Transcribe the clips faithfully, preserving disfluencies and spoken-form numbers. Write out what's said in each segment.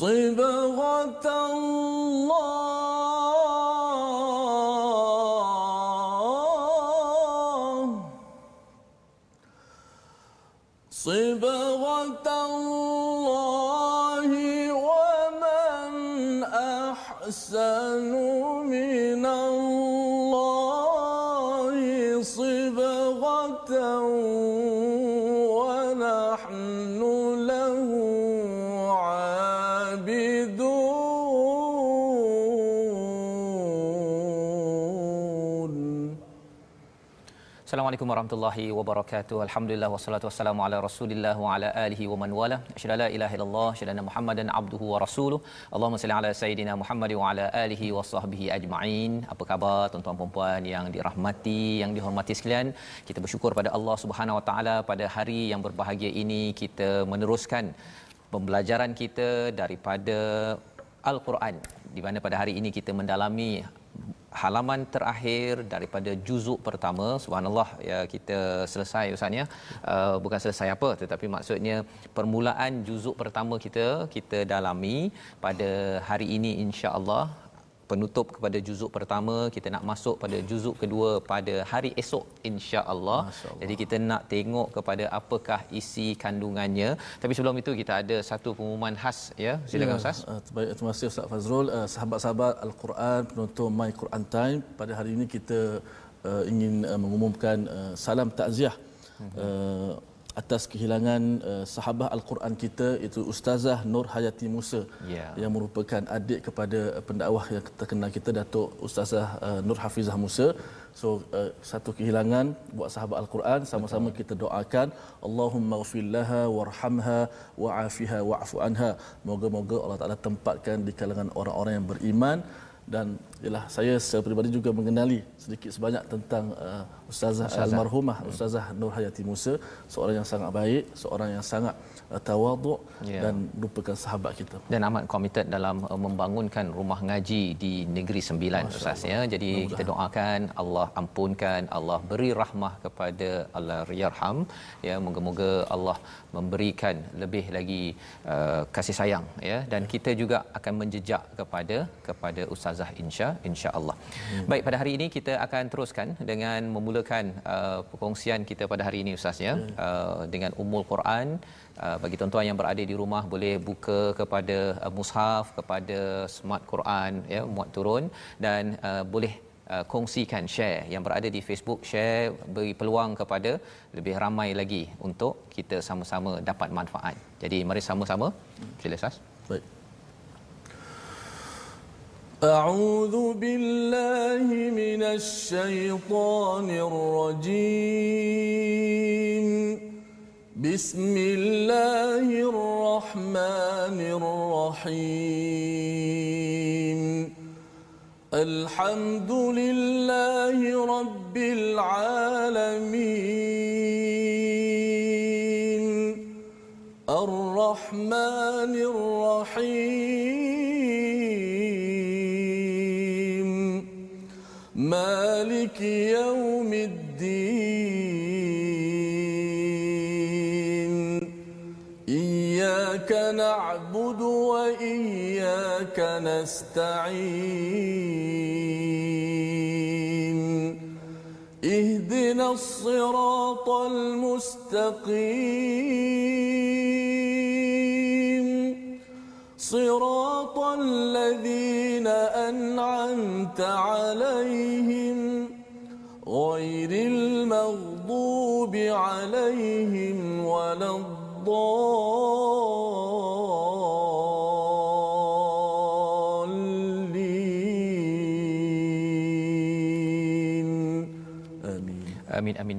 Sibgatallah, Sibgatallahi wa man ahsanu min Allahi sibgatan. Assalamualaikum warahmatullahi wabarakatuh. Alhamdulillah wassalatu wassalamu ala Rasulillah wa ala alihi wa man wala. Asyhadu alla ilaha illallah wa anna Muhammadan abduhu wa rasuluhu. Allahumma salli ala sayidina Muhammad wa ala alihi wa sahbihi ajma'in. Apa khabar tuan-tuan dan puan yang dirahmati, yang dihormati sekalian? Kita bersyukur pada Allah Subhanahu wa taala pada hari yang berbahagia ini kita meneruskan pembelajaran kita daripada Al-Quran, di mana pada hari ini kita mendalami halaman terakhir daripada juzuk pertama. Subhanallah ya, kita selesai Ustaz ya, uh, bukan selesai apa tetapi maksudnya permulaan juzuk pertama kita kita dalami pada hari ini, insya-Allah penutup kepada juzuk pertama. Kita nak masuk pada juzuk kedua pada hari esok insya-Allah. Jadi kita nak tengok kepada apakah isi kandungannya. Tapi sebelum itu kita ada satu pengumuman khas ya. Silakan ya, Ustaz. Uh, terima kasih Ustaz Fazrul, uh, sahabat-sahabat Al-Quran, penonton My Quran Time. Pada hari ini kita uh, ingin uh, mengumumkan uh, salam takziah uh, atas kehilangan uh, sahabat Al-Quran kita iaitu Ustazah Nur Hayati Musa yeah. yang merupakan adik kepada pendakwah yang terkenal kita Datuk Ustazah uh, Nur Hafizah Musa. So uh, satu kehilangan buat sahabat Al-Quran, sama-sama betul. Kita doakan Allahumma ghfirlaha warhamha wa'afiha wa'fu anha. Moga-moga Allah Taala tempatkan di kalangan orang-orang yang beriman. Dan ialah saya secara peribadi juga mengenali sedikit sebanyak tentang uh, Ustazah, Ustazah almarhumah Ustazah Nur Hayati Musa, seorang yang sangat baik, seorang yang sangat uh, tawaduk yeah. dan merupakan sahabat kita dan amat committed dalam uh, membangunkan rumah ngaji di Negeri Sembilan Ustaz ya. Jadi kita doakan Allah ampunkan, Allah beri rahmah kepada Allah yarham ya, moga-moga Allah memberikan lebih lagi uh, kasih sayang ya, dan kita juga akan menjejak kepada kepada Ustazah insya insya-Allah. Hmm. Baik, pada hari ini kita akan teruskan dengan memulakan uh, perkongsian kita pada hari ini Ustaz ya, hmm. uh, dengan Ummul Quran. Uh, bagi tuan-tuan yang berada di rumah boleh buka kepada uh, mushaf, kepada smart Quran ya, muat turun dan uh, boleh Uh, kongsikan, share. Yang berada di Facebook share, beri peluang kepada lebih ramai lagi untuk kita sama-sama dapat manfaat. Jadi mari sama-sama. Sila Ustaz. Baik. A'udzu billahi minasy syaithanir rajim. Bismillahirrahmanirrahim. Alhamdulillahi Rabbil Alamin. Ar-Rahmanir Rahim. Maliki Yawmiddin. Iyyaka na'budu wa iyyaka nasta'in. اهدنا الصراط المستقيم صراط الذين أنعمت عليهم غير المغضوب عليهم ولا الضالين. Amin amin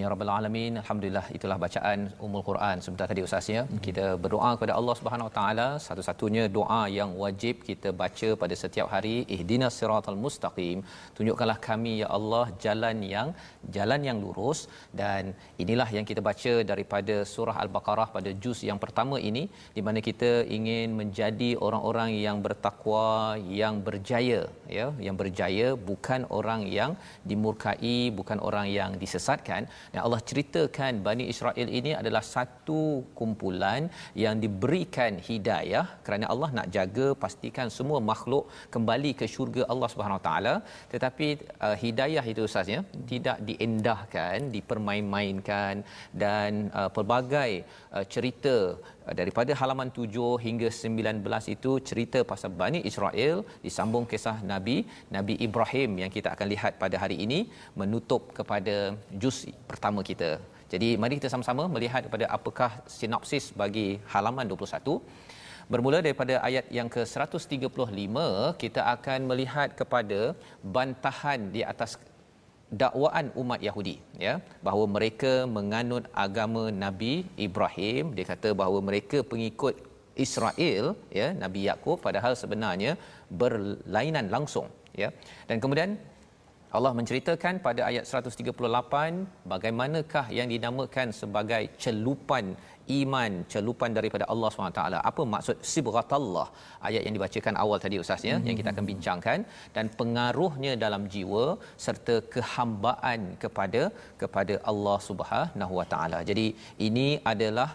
ya rabbal alamin. Alhamdulillah, itulah bacaan Ummul Quran sebentar tadi Ustaz ya. Kita berdoa kepada Allah Subhanahu Wa Taala, satu-satunya doa yang wajib kita baca pada setiap hari. Ihdinas siratal mustaqim, tunjukkanlah kami ya Allah jalan yang jalan yang lurus. Dan inilah yang kita baca daripada surah Al-Baqarah pada juz yang pertama ini, di mana kita ingin menjadi orang-orang yang bertakwa, yang berjaya, ya, yang berjaya, bukan orang yang dimurkai, bukan orang yang disesatkan. Dan Allah ceritakan Bani Israil ini adalah satu kumpulan yang diberikan hidayah kerana Allah nak jaga pastikan semua makhluk kembali ke syurga Allah Subhanahu Wa Taala. Tetapi uh, hidayah itu Ustaz ya, tidak diendahkan, dipermain-mainkan, dan uh, pelbagai uh, cerita uh, daripada halaman tujuh hingga sembilan belas itu cerita pasal Bani Israil, disambung kisah Nabi Nabi Ibrahim yang kita akan lihat pada hari ini, menutup kepada juz pertama kita. Jadi mari kita sama-sama melihat kepada apakah sinopsis bagi halaman dua puluh satu. Bermula daripada ayat yang ke seratus tiga puluh lima, kita akan melihat kepada bantahan di atas dakwaan umat Yahudi, ya, bahawa mereka menganut agama Nabi Ibrahim. Dia kata bahawa mereka pengikut Israil, ya, Nabi Yakub, padahal sebenarnya berlainan langsung, ya. Dan kemudian Allah menceritakan pada ayat seratus tiga puluh lapan bagaimanakah yang dinamakan sebagai celupan iman, celupan daripada Allah Subhanahu Wa Taala. Apa maksud Sibgatallah? Ayat yang dibacakan awal tadi Ustaz ya, hmm. yang kita akan bincangkan, dan pengaruhnya dalam jiwa serta kehambaan kepada kepada Allah Subhanahu Wa Taala. Jadi ini adalah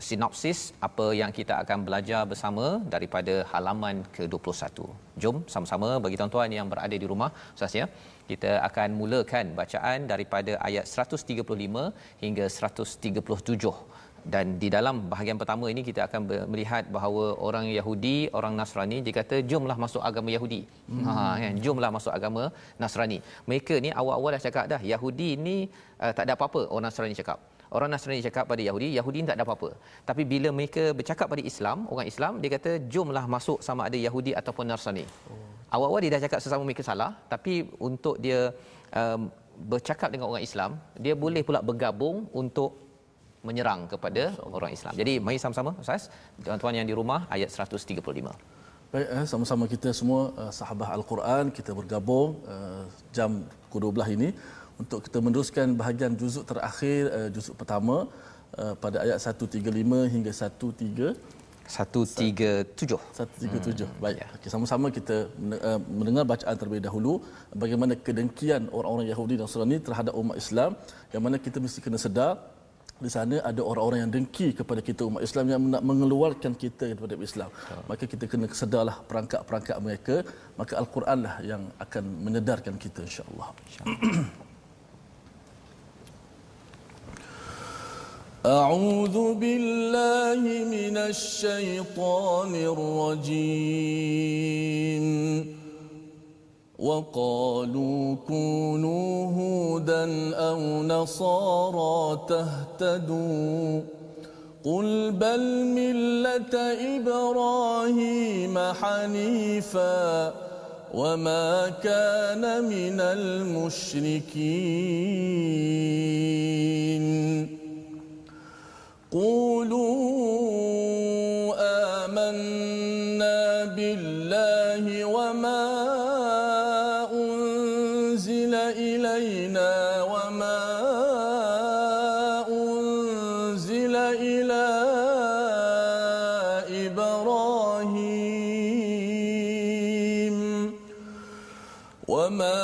sinopsis apa yang kita akan belajar bersama daripada halaman ke dua puluh satu. Jom sama-sama bagi tuan-tuan yang berada di rumah Ustaz ya, kita akan mulakan bacaan daripada ayat seratus tiga puluh lima hingga seratus tiga puluh tujuh. Dan di dalam bahagian pertama ini kita akan melihat bahawa orang Yahudi, orang Nasrani, dia kata jomlah masuk agama Yahudi. Hmm. Ha kan, jomlah masuk agama Nasrani. Mereka ni awal-awal dah cakap dah Yahudi ni uh, tak ada apa-apa. Orang Nasrani cakap, orang Nasrani cakap pada Yahudi, Yahudi tak ada apa-apa. Tapi bila mereka bercakap pada Islam, orang Islam, dia kata jomlah masuk sama ada Yahudi ataupun Nasrani. Oh. Awal-awal dia dah cakap sesama mereka salah, tapi untuk dia um, bercakap dengan orang Islam, dia boleh pula bergabung untuk menyerang kepada Masalah. orang Islam. Jadi mari sama-sama Ustaz, tuan-tuan yang di rumah, ayat seratus tiga puluh lima. Baik, eh, sama-sama kita semua uh, sahabat Al-Quran, kita bergabung uh, jam dua belas ini untuk kita meneruskan bahagian juzuk terakhir, uh, juzuk pertama, uh, pada ayat seratus tiga puluh lima hingga seratus tiga puluh tujuh. seratus tiga puluh tujuh. Hmm. Baik. Ya. Okey, sama-sama kita uh, mendengar bacaan terlebih dahulu bagaimana kedengkian orang-orang Yahudi dan Nasrani terhadap umat Islam, yang mana kita mesti kena sedar di sana ada orang-orang yang dengki kepada kita umat Islam, yang nak mengeluarkan kita daripada Islam. Ya. Maka kita kena sedarlah perangkap-perangkap mereka, maka Al-Quranlah yang akan menyedarkan kita insya-Allah. Insya-Allah. أعوذ بالله من الشيطان الرجيم وقالوا كونوا هودا أو نصارى تهتدوا قل بل ملة إبراهيم حنيفا وما كان من المشركين قولوا آمنا بالله وما أنزل إلينا وما أنزل إلى إبراهيم وما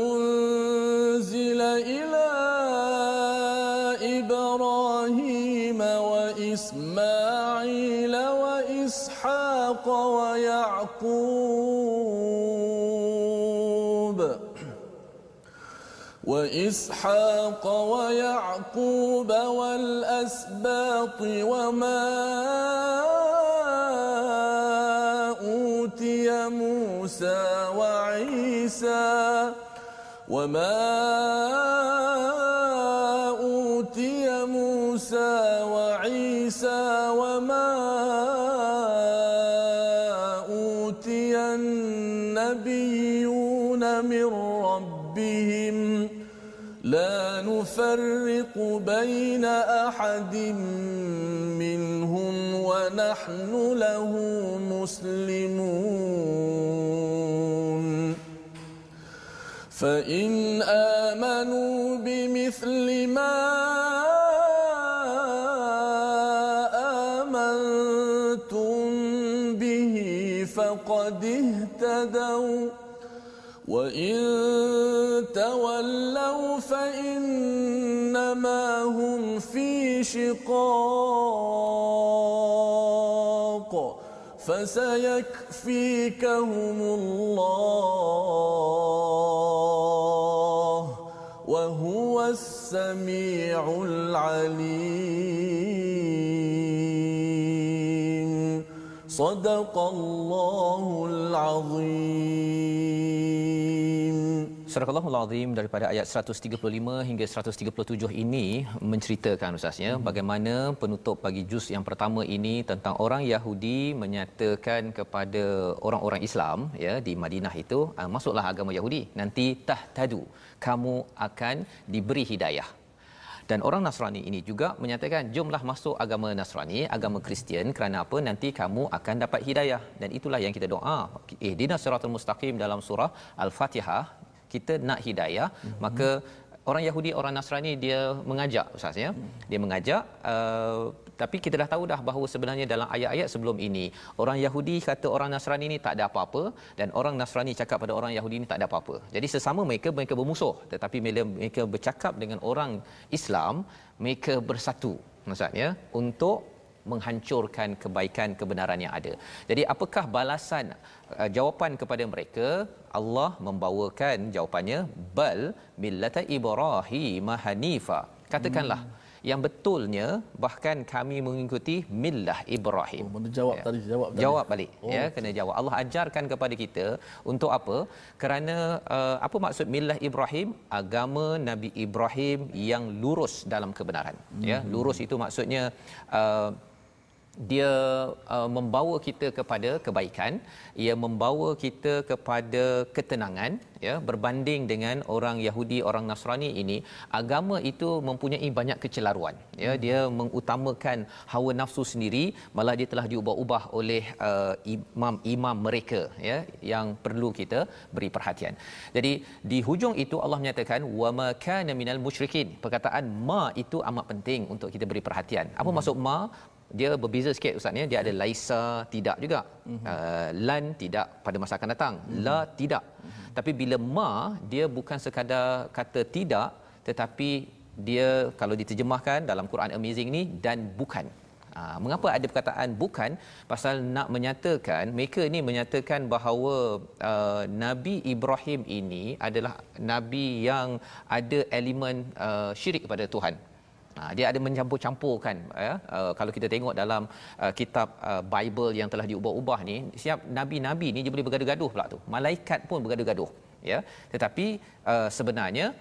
أنزل إلى إسماعيل وإسحاق ويعقوب وإسحاق ويعقوب والأسباط وما أوتي موسى وعيسى وما أوتي موسى وعيسى وما أوتي النبيون من ربهم لا نفرق بين أحد منهم ونحن له مسلمون فإن آمنوا بمثل ما آمنتم به فقد اهتدوا وإن تولوا فإنما هم في شقاق فسيكفيكهم الله وهو السميع العليم صدق الله العظيم. Surah Al-Azim daripada ayat seratus tiga puluh lima hingga seratus tiga puluh tujuh ini menceritakan ustaz ya, hmm. bagaimana penutup bagi juz yang pertama ini tentang orang Yahudi menyatakan kepada orang-orang Islam ya di Madinah itu, masuklah agama Yahudi nanti tahtadu, kamu akan diberi hidayah. Dan orang Nasrani ini juga menyatakan jomlah masuk agama Nasrani, agama Kristian, kerana apa? Nanti kamu akan dapat hidayah. Dan itulah yang kita doa, ihdinas siratal mustaqim dalam surah Al-Fatihah. Kita nak hidayah, hmm. maka orang Yahudi, orang Nasrani dia mengajak ustaz ya. Dia mengajak uh, tapi kita dah tahu dah bahawa sebenarnya dalam ayat-ayat sebelum ini orang Yahudi kata orang Nasrani ni tak ada apa-apa dan orang Nasrani cakap pada orang Yahudi ni tak ada apa-apa. Jadi sesama mereka mereka bermusuh, tetapi bila mereka bercakap dengan orang Islam mereka bersatu ustaz ya untuk menghancurkan kebaikan kebenaran yang ada. Jadi apakah balasan uh, jawapan kepada mereka? Allah membawakan jawapannya bal millata Ibrahim hanifa. Katakanlah hmm. yang betulnya bahkan kami mengikuti millah Ibrahim. Oh, benda jawab ya. tadi jawab tadi. Jawab balik oh, ya kena jawab. Allah ajarkan kepada kita untuk apa? Kerana uh, apa maksud millah Ibrahim? Agama Nabi Ibrahim yang lurus dalam kebenaran. Hmm. Ya, lurus itu maksudnya uh, dia uh, membawa kita kepada kebaikan, ia membawa kita kepada ketenangan ya, berbanding dengan orang Yahudi, orang Nasrani ini agama itu mempunyai banyak kecelaruan ya, dia mengutamakan hawa nafsu sendiri, malah dia telah diubah-ubah oleh uh, imam-imam mereka ya, yang perlu kita beri perhatian. Jadi di hujung itu Allah menyatakan wa ma kana minal musyrikin. Perkataan ma itu amat penting untuk kita beri perhatian. Apa hmm. maksud ma? Dia berbeza sikit ustaz ya, dia ada laisa tidak juga, mm-hmm. uh, lan tidak pada masa akan datang, mm-hmm. la tidak, mm-hmm. tapi bila ma dia bukan sekadar kata tidak, tetapi dia kalau diterjemahkan dalam Quran amazing ni dan bukan. Ha, mengapa ada perkataan bukan? Pasal nak menyatakan, mereka ini menyatakan bahawa uh, Nabi Ibrahim ini adalah nabi yang ada elemen uh, syirik kepada Tuhan. Dia ada mencampur-campurkan ya. Uh, kalau kita tengok dalam uh, kitab uh, Bible yang telah diubah-ubah ni, siap nabi-nabi ni dia boleh bergaduh-gaduh pula tu. Malaikat pun bergaduh-gaduh ya. Tetapi uh, sebenarnya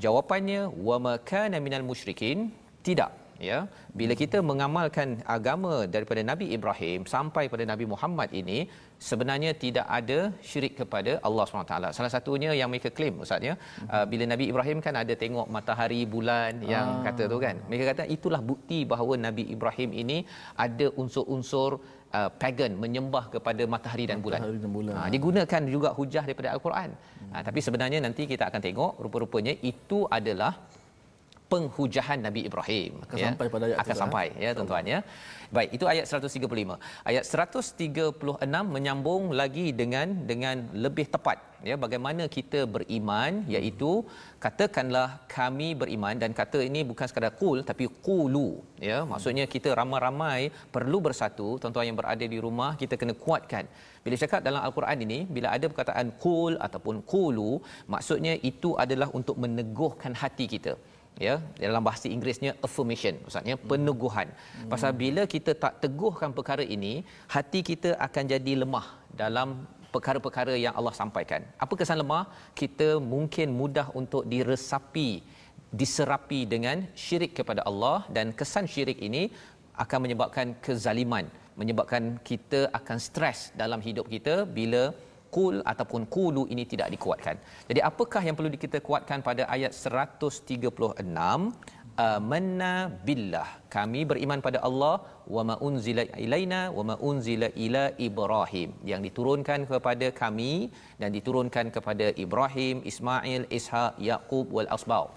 jawapannya wa ma kana minal musyrikin, tidak ya. Bila kita mengamalkan agama daripada Nabi Ibrahim sampai pada Nabi Muhammad ini, sebenarnya tidak ada syirik kepada Allah Subhanahu Taala. Salah satunya yang mereka claim ustaz ya, uh, bila Nabi Ibrahim kan ada tengok matahari, bulan yang ah. kata tu kan, mereka kata itulah bukti bahawa Nabi Ibrahim ini ada unsur-unsur uh, pagan menyembah kepada matahari dan bulan. Matahari dan bulan. Ha, digunakan juga hujah daripada Al-Quran. Hmm. Ha, tapi sebenarnya nanti kita akan tengok rupa-rupanya itu adalah penghujahan Nabi Ibrahim akan ya, sampai pada ayat akan sampai eh? ya tuan-tuan ya. Baik, itu ayat seratus tiga puluh lima. Ayat seratus tiga puluh enam menyambung lagi dengan dengan lebih tepat ya, bagaimana kita beriman, iaitu katakanlah kami beriman, dan kata ini bukan sekadar qul tapi qulu ya, maksudnya kita ramai-ramai perlu bersatu. Tuan-tuan yang berada di rumah, kita kena kuatkan. Bila cakap dalam Al-Quran ini, bila ada perkataan qul ataupun qulu, maksudnya itu adalah untuk meneguhkan hati kita ya, dalam bahasa Inggerisnya affirmation maksudnya peneguhan. Hmm. Pasal bila kita tak teguhkan perkara ini, hati kita akan jadi lemah dalam perkara-perkara yang Allah sampaikan. Apa kesan lemah? Kita mungkin mudah untuk diresapi, diserapi dengan syirik kepada Allah, dan kesan syirik ini akan menyebabkan kezaliman, menyebabkan kita akan stres dalam hidup kita bila qul ataupun qulu ini tidak dikuatkan. Jadi apakah yang perlu kita kuatkan pada ayat seratus tiga puluh enam? amanna billah, kami beriman pada Allah, wa ma unzila ilaina wa ma unzila ila Ibrahim, yang diturunkan kepada kami dan diturunkan kepada Ibrahim, Ismail, Ishaq, Yakub wal asbab,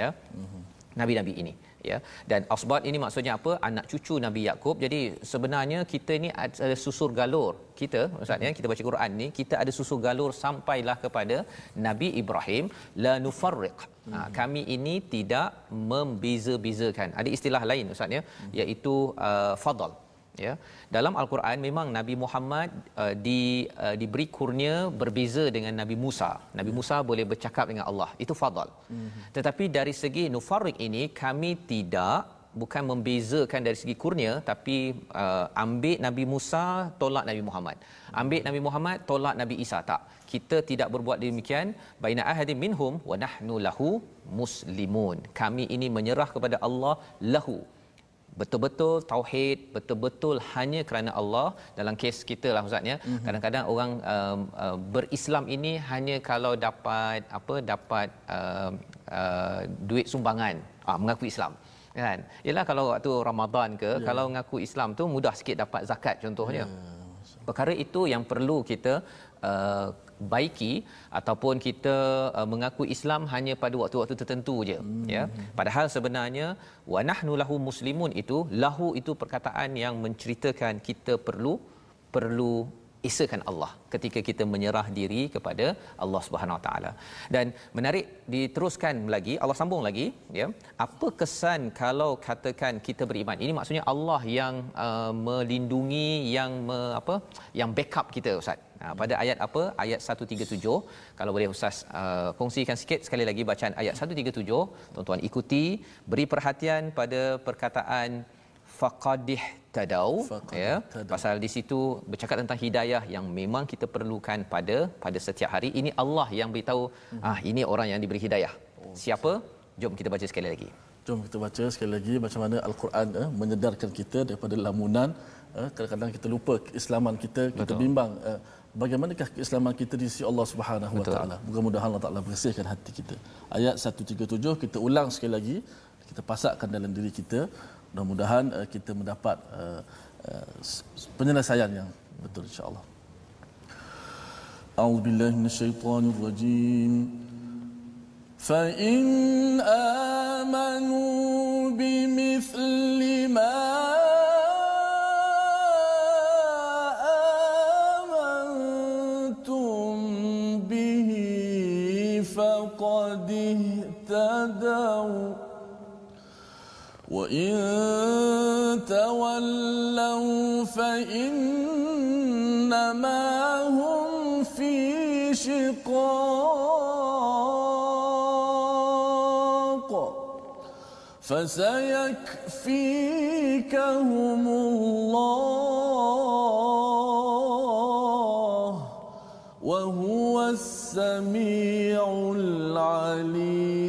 ya, mm-hmm. nabi-nabi ini, ya. Dan asbab ini maksudnya apa? Anak cucu Nabi Yakub. Jadi sebenarnya kita ni ada susur galur kita, maksudnya kita baca Quran ni kita ada susur galur sampailah kepada Nabi Ibrahim, la nufarriq. Ha, kami ini tidak membeza-bezakan. Ada istilah lain ustaz ya, iaitu uh, fadal, ya. Dalam al-Quran memang Nabi Muhammad uh, di uh, diberi kurnia berbeza dengan Nabi Musa. Nabi hmm. Musa boleh bercakap dengan Allah, itu fadal. Hmm. Tetapi dari segi nufarriq ini, kami tidak, bukan membezakan dari segi kurnia, tapi uh, ambil Nabi Musa tolak Nabi Muhammad, ambil Nabi Muhammad tolak Nabi Isa, tak. Kita tidak berbuat demikian. Baina ahadim minhum wa nahnu lahu muslimun. Kami ini menyerah kepada Allah, lahu, betul-betul tauhid, betul-betul hanya kerana Allah. Dalam kes kita lah ustaz ya, mm-hmm. kadang-kadang orang um, uh, berislam ini hanya kalau dapat apa, dapat um, uh, duit sumbangan, ah, mengaku Islam, kan. Yalah, kalau waktu Ramadan ke, yeah. kalau mengaku Islam tu mudah sikit dapat zakat contohnya, yeah. perkara itu yang perlu kita uh, baiki, ataupun kita uh, mengaku Islam hanya pada waktu-waktu tertentu je, hmm. ya. Padahal sebenarnya wa nahnu lahu muslimun, itu lahu itu perkataan yang menceritakan kita perlu perlu esakan Allah ketika kita menyerah diri kepada Allah Subhanahu Wa Taala. Dan menarik, diteruskan lagi, Allah sambung lagi, ya. Apa kesan kalau katakan kita beriman? Ini maksudnya Allah yang uh, melindungi, yang me, apa? yang backup kita ustaz. Nah, pada ayat apa? Ayat seratus tiga puluh tujuh. Kalau boleh ustaz uh, kongsikan sikit sekali lagi bacaan ayat seratus tiga puluh tujuh. Tuan-tuan ikuti, beri perhatian pada perkataan faqadih tadau, ya, pasal di situ bercakap tentang hidayah yang memang kita perlukan pada pada setiap hari. Ini Allah yang beritahu, hmm. ah ini orang yang diberi hidayah. Oh, siapa? Jom kita baca sekali lagi. Jom kita baca sekali lagi macam mana al-Quran eh, menyedarkan kita daripada lamunan. eh, kadang-kadang kita lupa keislaman kita, kita Betul. bimbang eh, bagaimanakah keislaman kita di sisi Allah Subhanahu Wa Taala. Mudah-mudahan Allah Taala bersihkan hati kita. Ayat seratus tiga puluh tujuh kita ulang sekali lagi, kita pasakkan dalam diri kita. Mudah-mudahan uh, kita mendapat uh, uh, penyelesaian yang betul insya-Allah. A'udzubillahi minasyaitonir rajim. Fa in amanu bimithli ma amantum bihi faqad ihtadaw. وَإِن تَوَلَّوْا فَإِنَّمَا هُمْ فِي شِقَاقٍ فَسَيَكْفِيكَهُمُ اللَّهُ وَهُوَ السَّمِيعُ الْعَلِيمُ.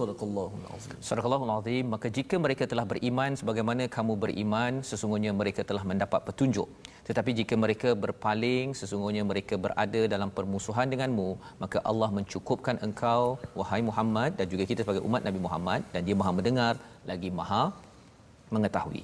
Sadaqallahul azim. Sadaqallahul azim. Maka jika mereka telah beriman sebagaimana kamu beriman, sesungguhnya mereka telah mendapat petunjuk. Tetapi jika mereka berpaling, sesungguhnya mereka berada dalam permusuhan denganmu. Maka Allah mencukupkan engkau wahai Muhammad, dan juga kita sebagai umat Nabi Muhammad, dan Dia Maha mendengar lagi Maha mengetahui.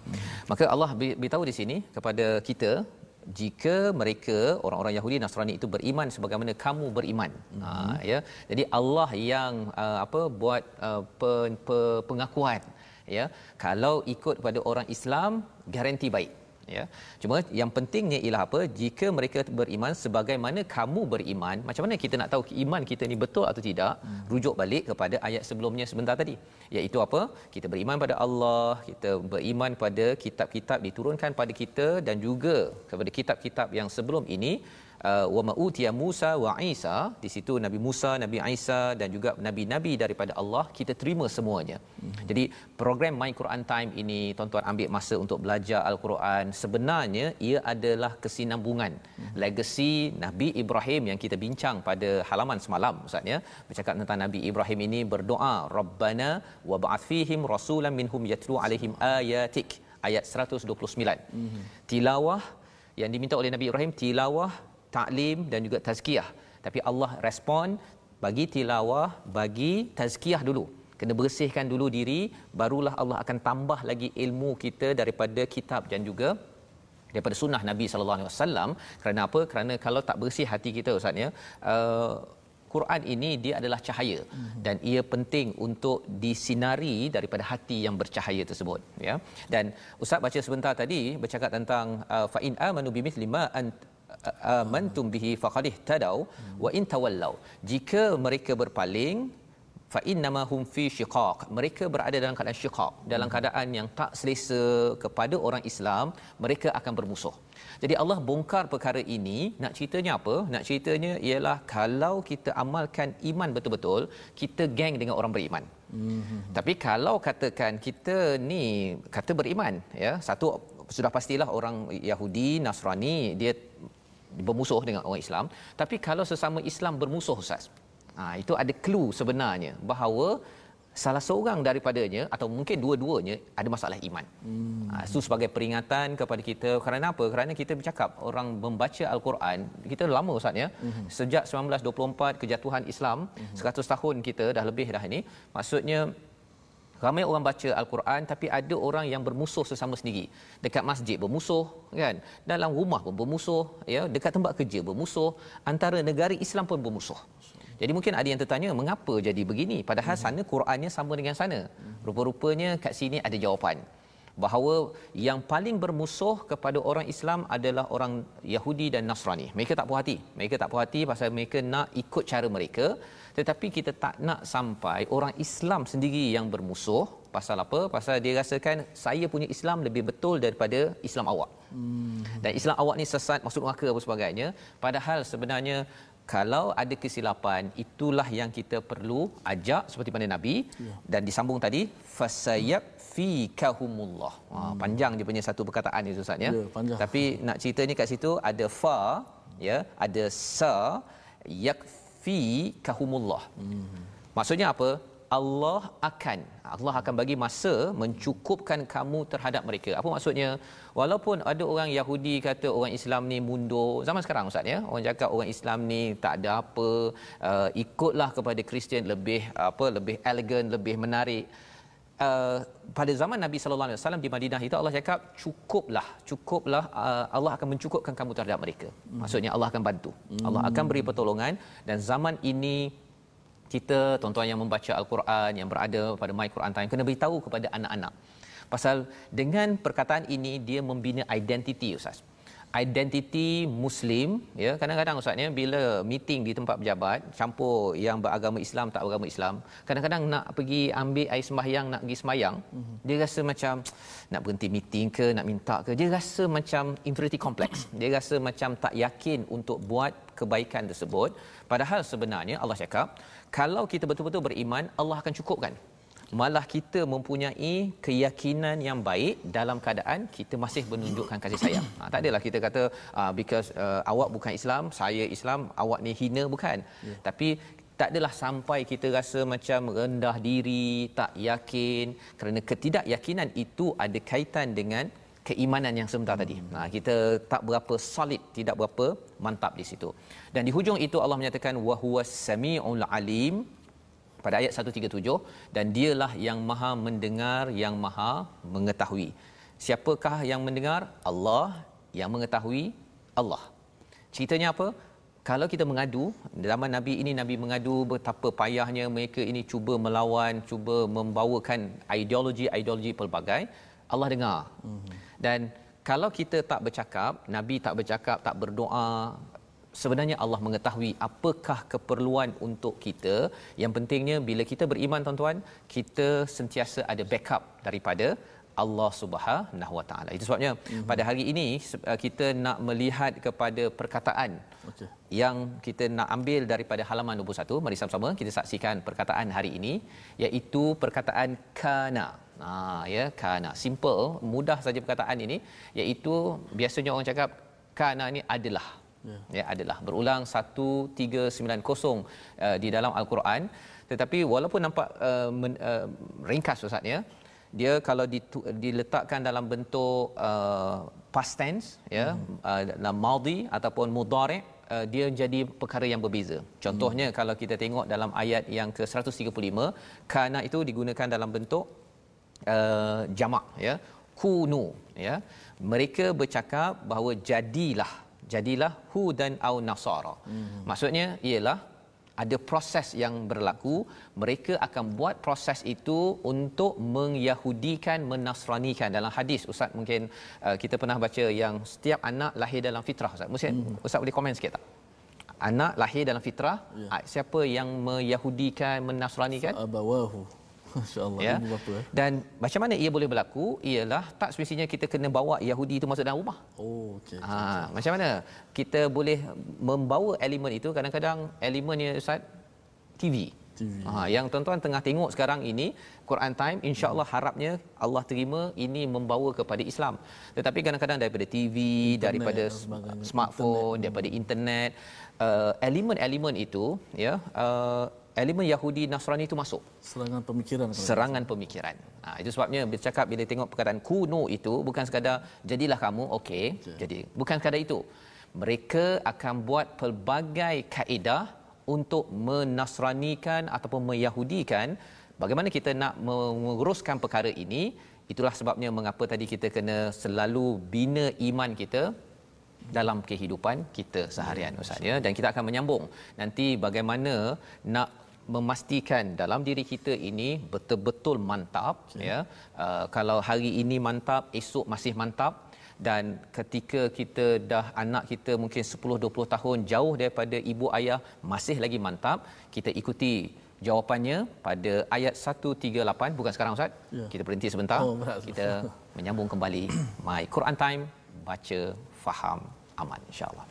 Maka Allah beritahu di sini kepada kita, jika mereka orang-orang Yahudi Nasrani itu beriman sebagaimana kamu beriman, mm-hmm. ha, ya, jadi Allah yang uh, apa buat uh, pen, pen, pengakuan, ya, kalau ikut pada orang Islam garanti baik, ya. Cuma yang pentingnya ialah apa, jika mereka beriman sebagaimana kamu beriman. Macam mana kita nak tahu iman kita ni betul atau tidak? hmm. Rujuk balik kepada ayat sebelumnya sebentar tadi, iaitu apa, kita beriman pada Allah, kita beriman pada kitab-kitab diturunkan pada kita, dan juga kepada kitab-kitab yang sebelum ini. Uh, wa ma'utiya Musa wa Isa, di situ Nabi Musa, Nabi Isa, dan juga nabi-nabi daripada Allah, kita terima semuanya. Mm-hmm. Jadi program My Quran Time ini, tuan-tuan ambil masa untuk belajar al-Quran, sebenarnya ia adalah kesinambungan mm-hmm. legasi Nabi Ibrahim yang kita bincang pada halaman semalam ustaz ya, bercakap tentang Nabi Ibrahim ini berdoa, Rabbana wa ba'ath fihim rasulan minhum yatlu alaihim ayatik, ayat seratus dua puluh sembilan. Mm-hmm. Tilawah yang diminta oleh Nabi Ibrahim, tilawah, ta'lim dan juga tazkiyah. Tapi Allah respon, bagi tilawah, bagi tazkiyah dulu. Kena bersihkan dulu diri, barulah Allah akan tambah lagi ilmu kita daripada kitab dan juga daripada sunnah Nabi sallallahu alaihi wasallam. Kerana apa? Kerana kalau tak bersih hati kita, ustaz ya, uh, Quran ini dia adalah cahaya, mm-hmm. dan ia penting untuk disinari daripada hati yang bercahaya tersebut, ya. Dan ustaz baca sebentar tadi bercakap tentang uh, fa in amanu bimithli ma ant amantum bihi faqad ihtadaw wa in tawallaw, jika mereka berpaling, fa innama hum fi shiqaq, mereka berada dalam keadaan syiqaq, dalam keadaan yang tak selesa kepada orang Islam, mereka akan bermusuh. Jadi Allah bongkar perkara ini. Nak ceritanya apa? Nak ceritanya ialah kalau kita amalkan iman betul-betul, kita geng dengan orang beriman. Mm-hmm. Tapi kalau katakan kita ni kata beriman, ya, satu sudah pastilah orang Yahudi, Nasrani dia bermusuh dengan orang Islam. Tapi kalau sesama Islam bermusuh, ustaz, ha, itu ada clue sebenarnya bahawa salah seorang daripadanya atau mungkin dua-duanya ada masalah iman. Hmm. Ha, itu sebagai peringatan kepada kita. Kerana apa? Kerana kita bercakap orang membaca Al-Quran, kita lama ustaz ya. Hmm. Sejak sembilan belas dua puluh empat kejatuhan Islam, hmm. seratus tahun kita dah lebih dah ini. Maksudnya ramai orang baca Al-Quran, tapi ada orang yang bermusuh sesama sendiri. Dekat masjid bermusuh, kan? Dalam rumah pun bermusuh, ya, dekat tempat kerja bermusuh, antara negara Islam pun bermusuh. Jadi mungkin ada yang tertanya, mengapa jadi begini? Padahal sana Qurannya sama dengan sana. Rupa-rupanya kat sini ada jawapan. Bahawa yang paling bermusuh kepada orang Islam adalah orang Yahudi dan Nasrani. Mereka tak puas hati. Mereka tak puas hati pasal mereka nak ikut cara mereka. Tetapi kita tak nak sampai orang Islam sendiri yang bermusuh. Pasal apa? Pasal dia rasakan saya punya Islam lebih betul daripada Islam awak. Hmm. Dan Islam awak ni sesat, maksud neraka apa sebagainya. Padahal sebenarnya kalau ada kesilapan, itulah yang kita perlu ajak seperti pada Nabi, ya. Dan disambung tadi fasayakfikahumullah. Ha, panjang dia punya satu perkataan itu ustaz ya. ya Tapi nak ceritanya kat situ ada fa, ya, ada sa, yakfikahumullah. Hmm. Maksudnya apa? Allah akan Allah akan bagi masa mencukupkan kamu terhadap mereka. Apa maksudnya? Walaupun ada orang Yahudi kata orang Islam ni mundur. Zaman sekarang ustaz ya, orang cakap orang Islam ni tak ada apa, uh, ikutlah kepada Kristian, lebih apa, lebih elegan, lebih menarik. Uh, pada zaman Nabi sallallahu alaihi wasallam di Madinah itu Allah cakap cukuplah, cukuplah uh, Allah akan mencukupkan kamu terhadap mereka. Hmm. Maksudnya Allah akan bantu. Hmm. Allah akan beri pertolongan. Dan zaman ini kita, tuan-tuan yang membaca Al-Quran, yang berada pada My Quran Time, kena beritahu kepada anak-anak. Pasal dengan perkataan ini dia membina identiti ustaz. Identiti Muslim, ya. Kadang-kadang ustaz ya, bila meeting di tempat pejabat, campur yang beragama Islam tak beragama Islam, kadang-kadang nak pergi ambil air sembahyang, nak pergi sembahyang, mm-hmm. dia rasa macam nak berhenti meeting ke, nak minta ke, dia rasa macam inferiority complex. Dia rasa macam tak yakin untuk buat kebaikan tersebut. Padahal sebenarnya Allah cakap kalau kita betul-betul beriman, Allah akan cukupkan. Malah kita mempunyai keyakinan yang baik dalam keadaan kita masih menunjukkan kasih sayang. Ha, tak adalah kita kata uh, because uh, awak bukan Islam, saya Islam, awak ni hina, bukan. Yeah. Tapi tak adalah sampai kita rasa macam rendah diri, tak yakin. Kerana ketidakyakinan itu ada kaitan dengan keimanan yang sebentar hmm. tadi. Nah, kita tak berapa solid, tidak berapa mantap di situ. Dan di hujung itu Allah menyatakan wa huwas samiul alim pada ayat seratus tiga puluh tujuh, dan dialah yang maha mendengar, yang maha mengetahui. Siapakah yang mendengar? Allah. Yang mengetahui? Allah. Ceritanya apa? Kalau kita mengadu, zaman Nabi ini Nabi mengadu betapa payahnya mereka ini cuba melawan, cuba membawakan ideologi-ideologi pelbagai. Allah dengar. Dan kalau kita tak bercakap, Nabi tak bercakap, tak berdoa, sebenarnya Allah mengetahui apakah keperluan untuk kita. Yang pentingnya bila kita beriman, tuan-tuan, kita sentiasa ada backup daripada Allah Subhanahu Wa Taala. Itu sebabnya mm-hmm. pada hari ini kita nak melihat kepada perkataan okay. yang kita nak ambil daripada halaman dua puluh satu. Mari sama-sama kita saksikan perkataan hari ini, iaitu perkataan kana. Ha, ya, kana. Simple, mudah saja perkataan ini, iaitu biasanya orang cakap kana ni adalah. Ya, ya, adalah berulang seribu tiga ratus sembilan puluh uh, di dalam Al-Quran. Tetapi walaupun nampak uh, men, uh, ringkas ustaz ya, dia kalau ditu, diletakkan dalam bentuk uh, past tense, ya, hmm. uh, dalam madhi ataupun mudhari' uh, dia jadi perkara yang berbeza. Contohnya hmm. kalau kita tengok dalam ayat yang ke seratus tiga puluh lima, kana itu digunakan dalam bentuk uh, jamak ya, kunu ya. Mereka bercakap bahawa jadilah, jadilah hudan au nasara. Hmm. Maksudnya ialah ada proses yang berlaku, mereka akan buat proses itu untuk mengyahudikan, menasranikan. Dalam hadis ustaz mungkin uh, kita pernah baca yang setiap anak lahir dalam fitrah ustaz. Mesti hmm. ustaz boleh komen sikit tak? Anak lahir dalam fitrah, ya. Siapa yang meyahudikan, menasranikan? Abawahu. Masya-Allah, ya? Ibu bapa. Dan macam mana ia boleh berlaku ialah tak semestinya kita kena bawa Yahudi itu masuk dalam rumah. Oh, okey. Ha, okay. Macam mana kita boleh membawa elemen itu? Kadang-kadang elemennya ustaz T V. T V. Ha, yang tuan-tuan tengah tengok sekarang ini Quran Time, insya-Allah harapnya Allah terima ini membawa kepada Islam. Tetapi kadang-kadang daripada T V, internet, daripada smartphone, internet. daripada internet, uh, elemen-elemen itu ya, uh, elemen Yahudi Nasrani itu masuk. Serangan pemikiran. Serangan itu. pemikiran. Ha, itu sebabnya bercakap bila tengok perkataan kuno itu bukan sekadar jadilah kamu, okey, okay. jadi bukan sekadar itu. Mereka akan buat pelbagai kaedah untuk menasranikan ataupun meyahudikan. Bagaimana kita nak menguruskan perkara ini? Itulah sebabnya mengapa tadi kita kena selalu bina iman kita dalam kehidupan kita seharian ustaz ya. Dan kita akan menyambung nanti bagaimana nak memastikan dalam diri kita ini betul-betul mantap okay. ya. Uh, kalau hari ini mantap, esok masih mantap, dan ketika kita dah anak kita mungkin sepuluh dua puluh tahun jauh daripada ibu ayah masih lagi mantap. Kita ikuti jawapannya pada ayat seratus tiga puluh lapan. Bukan sekarang ustaz. Yeah. Kita berhenti sebentar. Oh, kita menyambung kembali My Quran Time, baca, faham, aman, insya-Allah.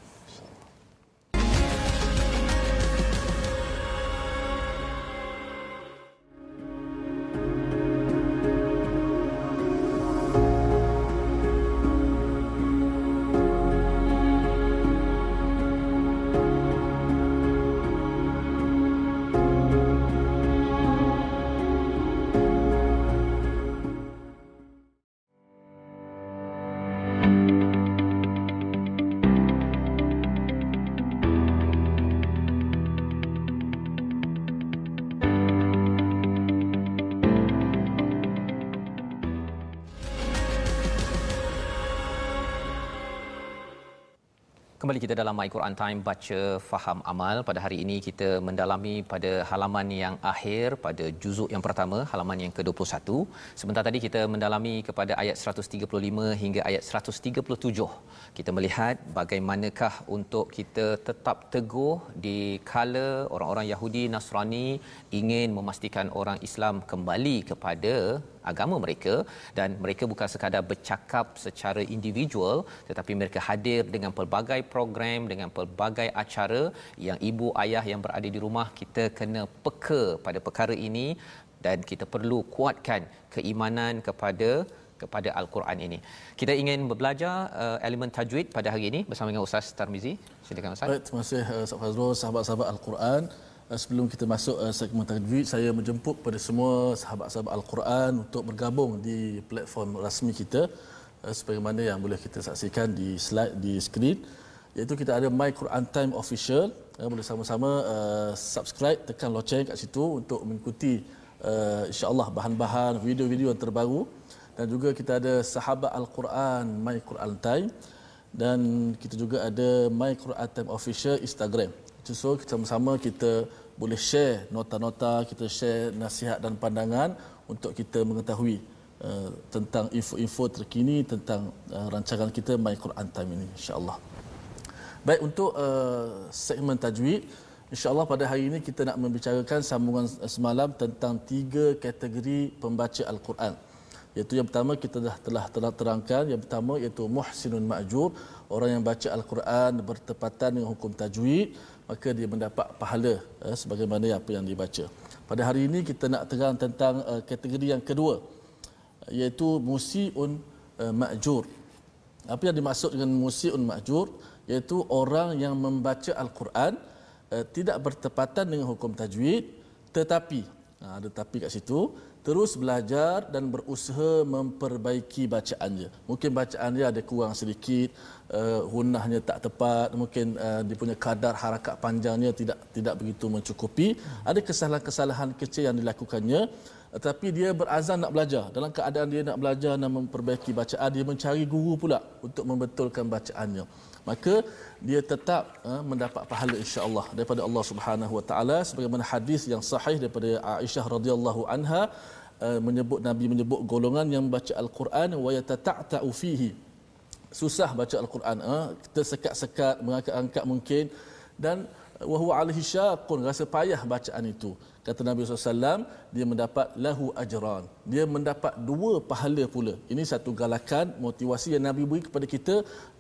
Kembali kita dalam My Quran Time, baca, faham, amal. Pada hari ini kita mendalami pada halaman yang akhir pada juzuk yang pertama, halaman yang ke dua puluh satu. Sebentar tadi kita mendalami kepada ayat seratus tiga puluh lima hingga ayat seratus tiga puluh tujuh. Kita melihat bagaimanakah untuk kita tetap teguh di kala orang-orang Yahudi Nasrani ingin memastikan orang Islam kembali kepada agama mereka, dan mereka bukan sekadar bercakap secara individual, tetapi mereka hadir dengan pelbagai program, dengan pelbagai acara. Yang ibu ayah yang berada di rumah, kita kena peka pada perkara ini, dan kita perlu kuatkan keimanan kepada kepada Al-Quran ini. Kita ingin belajar uh, elemen tajwid pada hari ini bersama dengan Ustaz Tarmizi. Silakan Ustaz. Baik, terima kasih Ustaz Fazrul, sahabat-sahabat Al-Quran. Sebelum kita masuk uh, segmen tajwid, saya menjemput pada semua sahabat-sahabat Al-Quran untuk bergabung di platform rasmi kita uh, sebagaimana yang boleh kita saksikan di slide di skrin, iaitu kita ada My Quran Time Official. Uh, boleh sama-sama uh, subscribe, tekan loceng kat situ untuk mengikuti uh, insya-Allah bahan-bahan video-video yang terbaru, dan juga kita ada sahabat Al-Quran My Quran Time, dan kita juga ada My Quran Time Official Instagram. So kita sama-sama kita boleh share nota-nota, kita share nasihat dan pandangan untuk kita mengetahui uh, tentang info-info terkini tentang uh, rancangan kita My Quran Time ini, insya-Allah. Baik, untuk uh, segmen tajwid, insya-Allah pada hari ini kita nak membicarakan sambungan semalam tentang tiga kategori pembaca Al-Quran. Iaitu yang pertama kita dah telah telah terangkan, yang pertama iaitu muhsinun ma'jur, orang yang baca Al-Quran bertepatan dengan hukum tajwid, maka dia mendapat pahala eh, sebagaimana apa yang dibaca. Pada hari ini kita nak terang tentang uh, kategori yang kedua, iaitu musiun uh, ma'jur. Apa yang dimaksud dengan musiun ma'jur? Iaitu orang yang membaca Al-Quran uh, tidak bertepatan dengan hukum tajwid, tetapi Ada topik kat situ, terus belajar dan berusaha memperbaiki bacaan dia. Mungkin bacaan dia ada kurang sedikit, uh, hunahnya tak tepat, mungkin uh, dia punya kadar harakat panjangnya tidak tidak begitu mencukupi. Ada kesalahan-kesalahan kecil yang dilakukannya, tetapi dia berazam nak belajar. Dalam keadaan dia nak belajar dan memperbaiki bacaan, dia mencari guru pula untuk membetulkan bacaannya. Maka dia tetap uh, mendapat pahala insya-Allah daripada Allah Subhanahu wa taala, sebagaimana hadis yang sahih daripada Aisyah radhiyallahu anha uh, menyebut Nabi menyebut golongan yang baca al-Quran wa yatata'u fihi, susah baca al-Quran, uh, tersekat-sekat, mengangkat-angkat mungkin, dan wa huwa alaihi syaqun, rasa payah bacaan itu. Kata Nabi sallallahu alaihi wasallam, dia mendapat lahu ajran, dia mendapat dua pahala pula. Ini satu galakan motivasi yang Nabi beri kepada kita.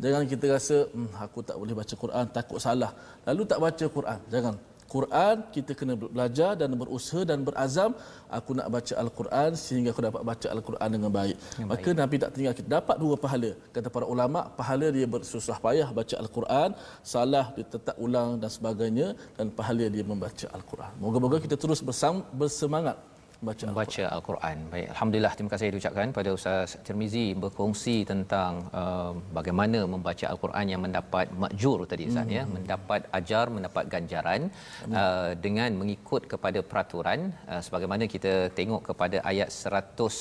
Jangan kita rasa hmm, aku tak boleh baca Quran, takut salah, lalu tak baca Quran. Jangan. Quran kita kena belajar dan berusaha dan berazam, aku nak baca al-Quran sehingga aku dapat baca al-Quran dengan baik. Yang Maka baik. Nabi tak tinggal, kita dapat dua pahala. Kata para ulama, pahala dia bersusah payah baca al-Quran, salah dia tetap ulang dan sebagainya, dan pahala dia membaca al-Quran. Moga-moga kita terus bersam- bersemangat baca al-Quran. Baca al-Quran. Baik, alhamdulillah, terima kasih diucapkan pada Ustaz Tarmizi berkongsi tentang uh, bagaimana membaca al-Quran yang mendapat majur tadi Ustaz, hmm. ya, mendapat ajar, mendapat ganjaran uh, dengan mengikut kepada peraturan uh, sebagaimana kita tengok kepada ayat seratus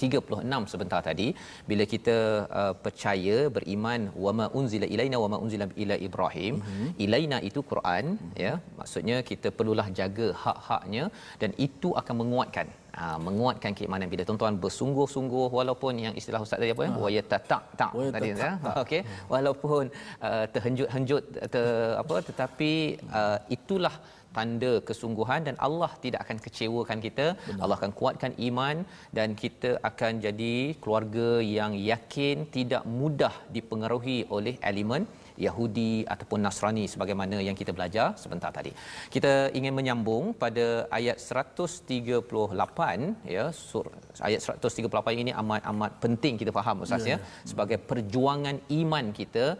tiga puluh enam sebentar tadi, bila kita uh, percaya beriman wama unzila ilaina wama unzila ila Ibrahim, mm-hmm. ilaina itu Quran, mm-hmm. ya, maksudnya kita perlulah jaga hak-haknya, dan itu akan menguatkan Ha, menguatkan keimanan bila tuan-tuan bersungguh-sungguh, walaupun yang istilah ustaz tadi apa ya, waya tatak tak tadi ya, okey, walaupun uh, terhenjut-henjut ter, apa, tetapi uh, itulah tanda kesungguhan, dan Allah tidak akan kecewakan kita. Benar. Allah akan kuatkan iman, dan kita akan jadi keluarga yang yakin, tidak mudah dipengaruhi oleh elemen Yahudi ataupun Nasrani sebagaimana yang kita belajar sebentar tadi. Kita ingin menyambung pada ayat seratus tiga puluh lapan ya, surah ayat seratus tiga puluh lapan ini amat amat penting kita faham Ustaz ya, ya, sebagai perjuangan iman kita.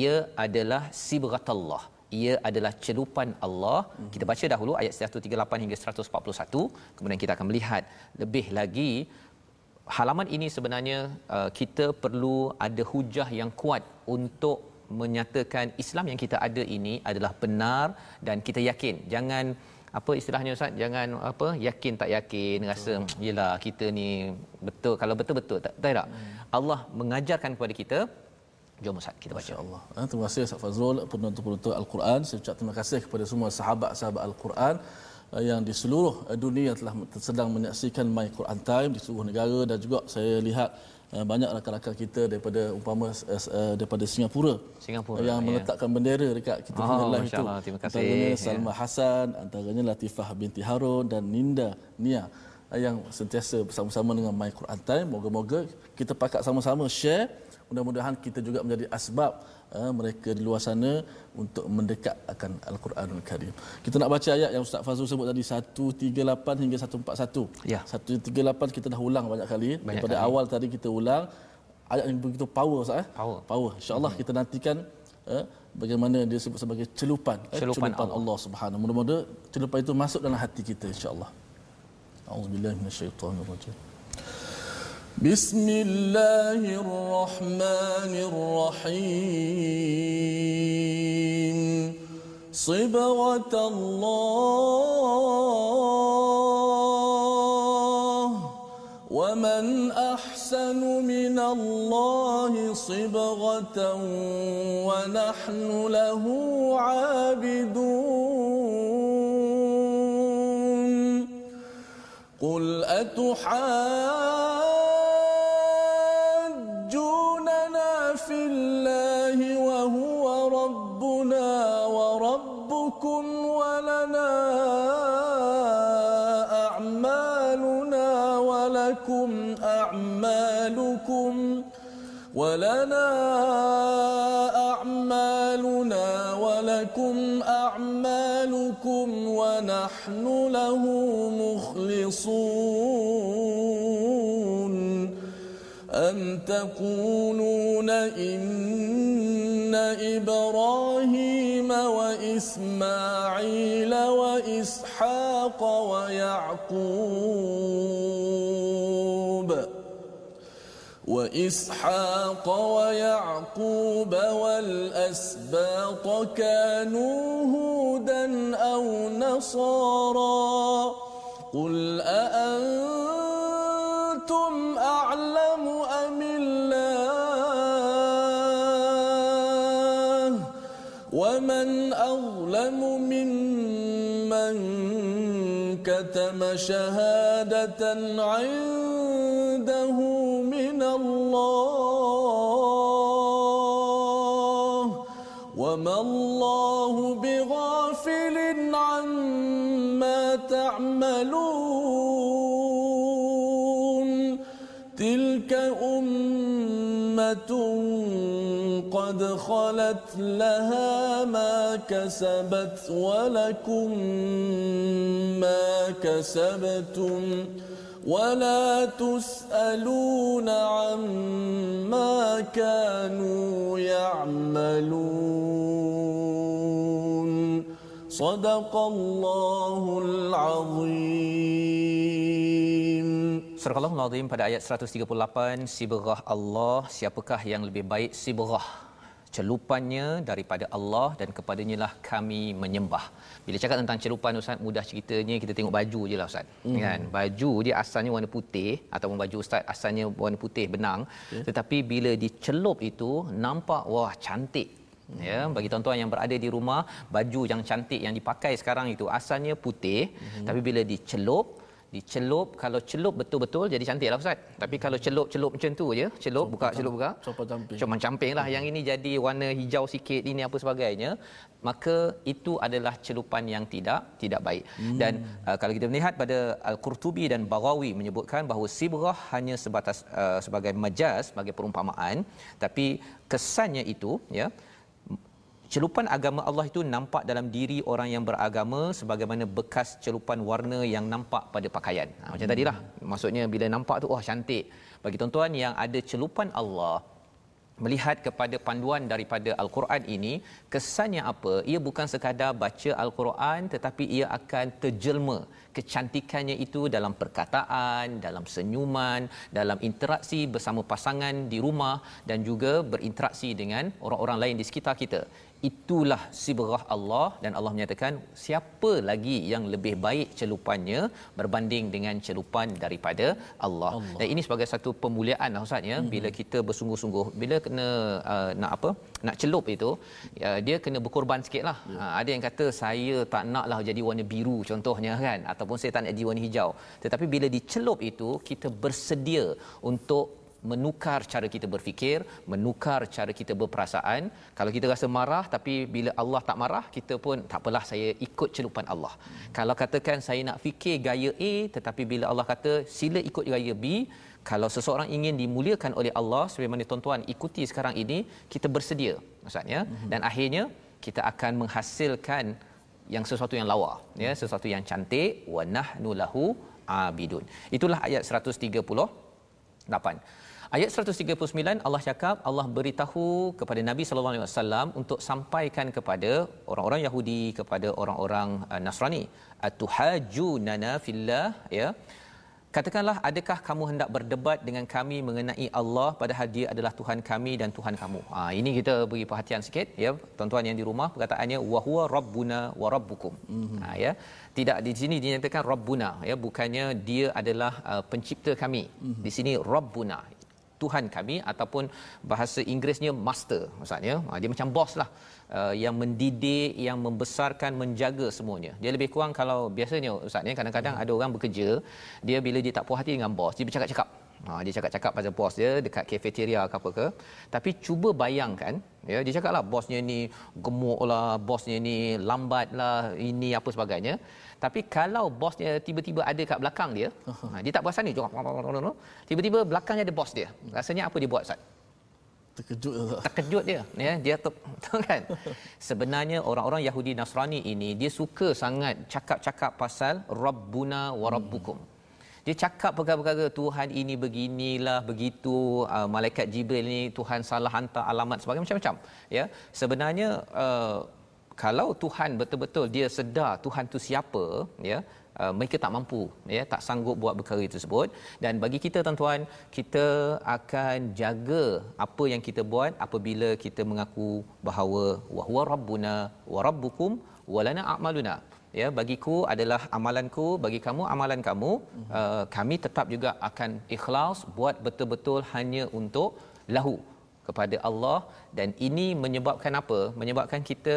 Ia adalah Sibgatallah, ia adalah celupan Allah. Hmm. Kita baca dahulu ayat seratus tiga puluh lapan hingga seratus empat puluh satu, kemudian kita akan melihat lebih lagi halaman ini. Sebenarnya uh, kita perlu ada hujah yang kuat untuk menyatakan Islam yang kita ada ini adalah benar dan kita yakin. Jangan apa istilahnya Ustaz, jangan apa yakin tak yakin, rasa yalah kita ni betul, kalau betul betul tak tak, tak. Hmm. Allah mengajarkan kepada kita. Jom Ustaz, kita baca. Masya-Allah. Terima kasih Ustaz Fazrul, penonton-penonton Al-Quran. Saya ucap terima kasih kepada semua sahabat-sahabat Al-Quran yang di seluruh dunia yang telah sedang menyaksikan My Quran Time di seluruh negara, dan juga saya lihat banyak rakan-rakan kita daripada umpama uh, daripada Singapura, Singapura yang ya. meletakkan bendera dekat kita oh, punya live itu. Terima kasih. Antaranya Salma ya. Hasan, antaranya Latifah binti Harun dan Ninda Nia yang sentiasa bersama-sama dengan My Quran Time. Moga-moga kita pakat sama-sama share. Mudah-mudahan kita juga menjadi asbab uh, mereka di luar sana untuk mendekat akan Al-Quranul Karim. Kita nak baca ayat yang Ustaz Fazrul sebut tadi seratus tiga puluh lapan hingga seratus empat puluh satu. Ya. seratus tiga puluh lapan kita dah ulang banyak kali. Banyak Daripada kali. awal tadi kita ulang. Ayat yang begitu power Ustaz eh. Power. power. Insya-Allah hmm. kita nantikan uh, bagaimana dia sebut sebagai celupan, celupan, eh, celupan Allah, Allah Subhanahu. Mudah-mudahan celupan itu masuk dalam hati kita insya-Allah. Auzubillahi minasyaitonir rajim. بسم الله الرحمن الرحيم صبغة الله ومن أحسن من الله صبغة ونحن له عابدون قل أتحاجوننا في الله وهو ربنا وربكم ولنا أعمالنا ولكم أعمالكم ولنا أعمالنا ولكم أعمالكم ونحن له مخلصون أم تقولون إن إن إبراهيم وإسماعيل وإسحاق ويعقوب وإسحاق ويعقوب والأسباط كانوا هودا أو نصارى قل أأنتم أعلم أم الله ومن أظلم ممن كتم شهادة عنده من الله وما الله بغافل عما تعملون تلك أمة قد خلت لها ما كسبت ولكم ما كسبتم ولا تسألون عما كانوا يعملون صدق الله العظيم. Surah Al-Azim pada ayat seratus tiga puluh lapan, Sibghah Allah, siapakah yang lebih baik sibghah, celupannya daripada Allah, dan kepadanya lah kami menyembah. Bila cakap tentang celupan ustaz, mudah ceritanya kita tengok baju jelah ustaz. Hmm. Kan? Baju dia asalnya warna putih ataupun baju ustaz asalnya warna putih benang, yeah. Tetapi bila dicelup itu nampak wah cantik. Ya, bagi tuan-tuan yang berada di rumah, baju yang cantik yang dipakai sekarang itu asalnya putih, mm-hmm. tapi bila dicelup dicelup kalau celup betul-betul jadi cantiklah ustaz. Tapi kalau celup-celup macam tu je, celup buka celup buka, copot camping. Cuma campinglah, yang ini jadi warna hijau sikit, ini apa sebagainya, maka itu adalah celupan yang tidak tidak baik. Hmm. Dan uh, kalau kita melihat pada Al-Qurtubi dan Baghawi menyebutkan bahawa sibghah hanya sebatas uh, sebagai majaz, sebagai perumpamaan, tapi kesannya itu ya, celupan agama Allah itu nampak dalam diri orang yang beragama sebagaimana bekas celupan warna yang nampak pada pakaian. Ha, macam hmm. tadilah. Maksudnya bila nampak tu wah cantik. Bagi tuan-tuan yang ada celupan Allah, melihat kepada panduan daripada Al-Quran ini, kesannya apa? Ia bukan sekadar baca Al-Quran, tetapi ia akan terjelma kecantikannya itu dalam perkataan, dalam senyuman, dalam interaksi bersama pasangan di rumah, dan juga berinteraksi dengan orang-orang lain di sekitar kita. Itulah sibghah Allah, dan Allah menyatakan siapa lagi yang lebih baik celupannya berbanding dengan celupan daripada Allah. Allah. Dan ini sebagai satu pemuliaan lah ustaz ya, hmm. bila kita bersungguh-sungguh, bila kena uh, nak apa? nak celup itu, uh, dia kena berkorban sikitlah. Ya. Uh, ada yang kata saya tak naklah jadi warna biru contohnya kan, ataupun saya tak nak jadi warna hijau. Tetapi bila dicelup itu kita bersedia untuk menukar cara kita berfikir, menukar cara kita berperasaan. Kalau kita rasa marah, tapi bila Allah tak marah, kita pun tak apalah, saya ikut celupan Allah. Hmm. Kalau katakan saya nak fikir gaya A, tetapi bila Allah kata sila ikut gaya B, kalau seseorang ingin dimuliakan oleh Allah sebagaimana tuan-tuan ikuti sekarang ini, kita bersedia ustaz ya. Hmm. Dan akhirnya kita akan menghasilkan yang sesuatu yang lawa ya, sesuatu yang cantik, wa nahnu lahu abidun. Itulah ayat seratus tiga puluh lapan. Ayat seratus tiga puluh sembilan Allah cakap, Allah beritahu kepada Nabi sallallahu alaihi wasallam untuk sampaikan kepada orang-orang Yahudi, kepada orang-orang Nasrani, atuhajunana fillah ya. Katakanlah, adakah kamu hendak berdebat dengan kami mengenai Allah padahal dia adalah Tuhan kami dan Tuhan kamu. Ha, ini kita beri perhatian sikit ya tuan-tuan yang di rumah, perkataannya wa huwa rabbuna wa rabbukum. Mm-hmm. Ha, ya. Tidak, di sini dinyatakan rabbuna ya, bukannya dia adalah uh, pencipta kami. Mm-hmm. Di sini rabbuna, Tuhan kami, ataupun bahasa Inggerisnya master maksudnya. Ha, dia macam bos lah. Uh, yang mendidik, yang membesarkan, menjaga semuanya. Dia lebih kurang, kalau biasanya ustaz ya, kadang-kadang hmm. ada orang bekerja, dia bila dia tak puas hati dengan bos, dia bercakap-cakap. Ha, dia cakap-cakap pasal bos dia dekat cafeteria ke apa ke. Tapi cuba bayangkan ya, dia cakaplah bosnya ni gemuklah, bosnya ni lambatlah, ini apa sebagainya. Tapi kalau bosnya tiba-tiba ada kat belakang dia, uh-huh. dia tak perasan ni. Tiba-tiba belakangnya ada bos dia. Rasanya apa dia buat ustaz? terkejut terkejut dia ya, dia ter, kan. Sebenarnya orang-orang Yahudi Nasrani ini, dia suka sangat cakap-cakap pasal rabbuna wa rabbukum. Dia Dia cakap perkara-perkara Tuhan ini beginilah, begitu, uh, malaikat Jibril ini Tuhan salah hantar alamat sebagainya, macam-macam, ya. Sebenarnya uh, kalau Tuhan betul-betul dia sedar Tuhan tu siapa, ya, Uh, mereka tak mampu, ya, tak sanggup buat perkara itu tersebut. Dan bagi kita tuan-tuan, kita akan jaga apa yang kita buat apabila kita mengaku bahawa wa huwa rabbuna wa rabbukum wa lana a'maluna, ya, bagiku adalah amalanku, bagi kamu amalan kamu. Uh, kami tetap juga akan ikhlas buat betul-betul hanya untuk lahu, kepada Allah. Dan ini menyebabkan apa? Menyebabkan kita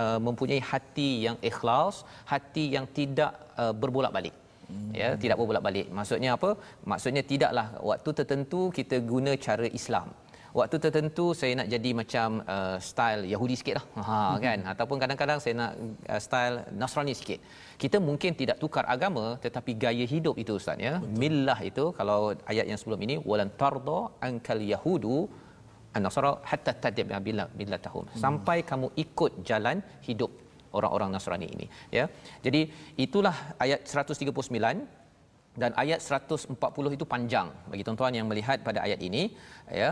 uh, mempunyai hati yang ikhlas, hati yang tidak uh, berbolak-balik. Hmm. Ya, tidak berbolak-balik. Maksudnya apa? Maksudnya tidaklah waktu tertentu kita guna cara Islam. Waktu tertentu saya nak jadi macam uh, style Yahudi sikitlah. Ha kan, ataupun kadang-kadang saya nak uh, style Nasrani sikit. Kita mungkin tidak tukar agama, tetapi gaya hidup itu, ustaz, ya. Betul. Millah itu, kalau ayat yang sebelum ini, walan tarda ankal yahudu an-Nasara hatta tattabi'a millatahum, sampai kamu ikut jalan hidup orang-orang Nasrani ini, ya. Jadi itulah ayat seratus tiga puluh sembilan, dan ayat seratus empat puluh itu panjang bagi tuan-tuan yang melihat pada ayat ini, ya.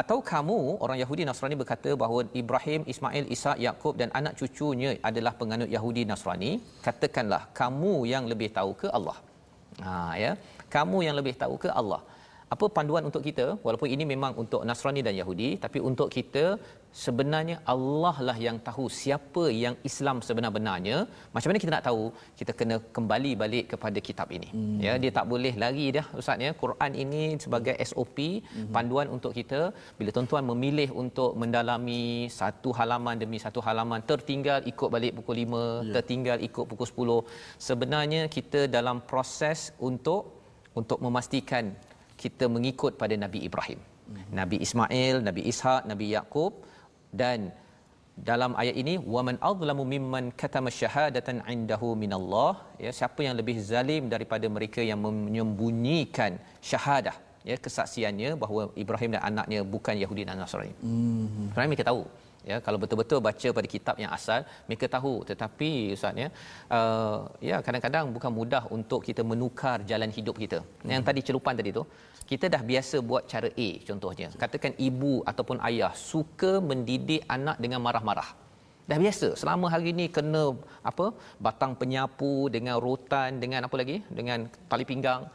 Atau kamu orang Yahudi Nasrani berkata bahawa Ibrahim, Ismail, Isa, Yakub dan anak cucunya adalah penganut Yahudi Nasrani, katakanlah kamu yang lebih tahu ke Allah. Ha, ya. Kamu yang lebih tahu ke Allah. Apa panduan untuk kita, walaupun ini memang untuk Nasrani dan Yahudi, tapi untuk kita sebenarnya Allah lah yang tahu siapa yang Islam sebenar-benarnya. Macam mana kita nak tahu? Kita kena kembali balik kepada kitab ini, hmm. ya. Dia tak boleh lari dah, ustaz, ya. Quran ini sebagai S O P, hmm. panduan untuk kita. Bila tuan-tuan memilih untuk mendalami satu halaman demi satu halaman, tertinggal ikut balik pukul lima, yeah. tertinggal ikut pukul sepuluh, sebenarnya kita dalam proses untuk untuk memastikan kita mengikut pada Nabi Ibrahim, hmm. Nabi Ismail, Nabi Ishaq, Nabi Yakub. Dan dalam ayat ini, waman azlamu mimman katama syahadatan indahu minallah, ya, siapa yang lebih zalim daripada mereka yang menyembunyikan syahadah, ya, kesaksiannya bahawa Ibrahim dan anaknya bukan Yahudi dan Nasrani. Hmm. Kerana mereka tahu, ya, kalau betul-betul baca pada kitab yang asal, mereka tahu. Tetapi ustaz, ya, uh, ya, kadang-kadang bukan mudah untuk kita menukar jalan hidup kita. Yang hmm. tadi celupan tadi tu, kita dah biasa buat cara A contohnya. Katakan ibu ataupun ayah suka mendidik anak dengan marah-marah. Dah biasa, selama hari ni kena apa? Batang penyapu dengan rotan, dengan apa lagi? Dengan tali pinggang.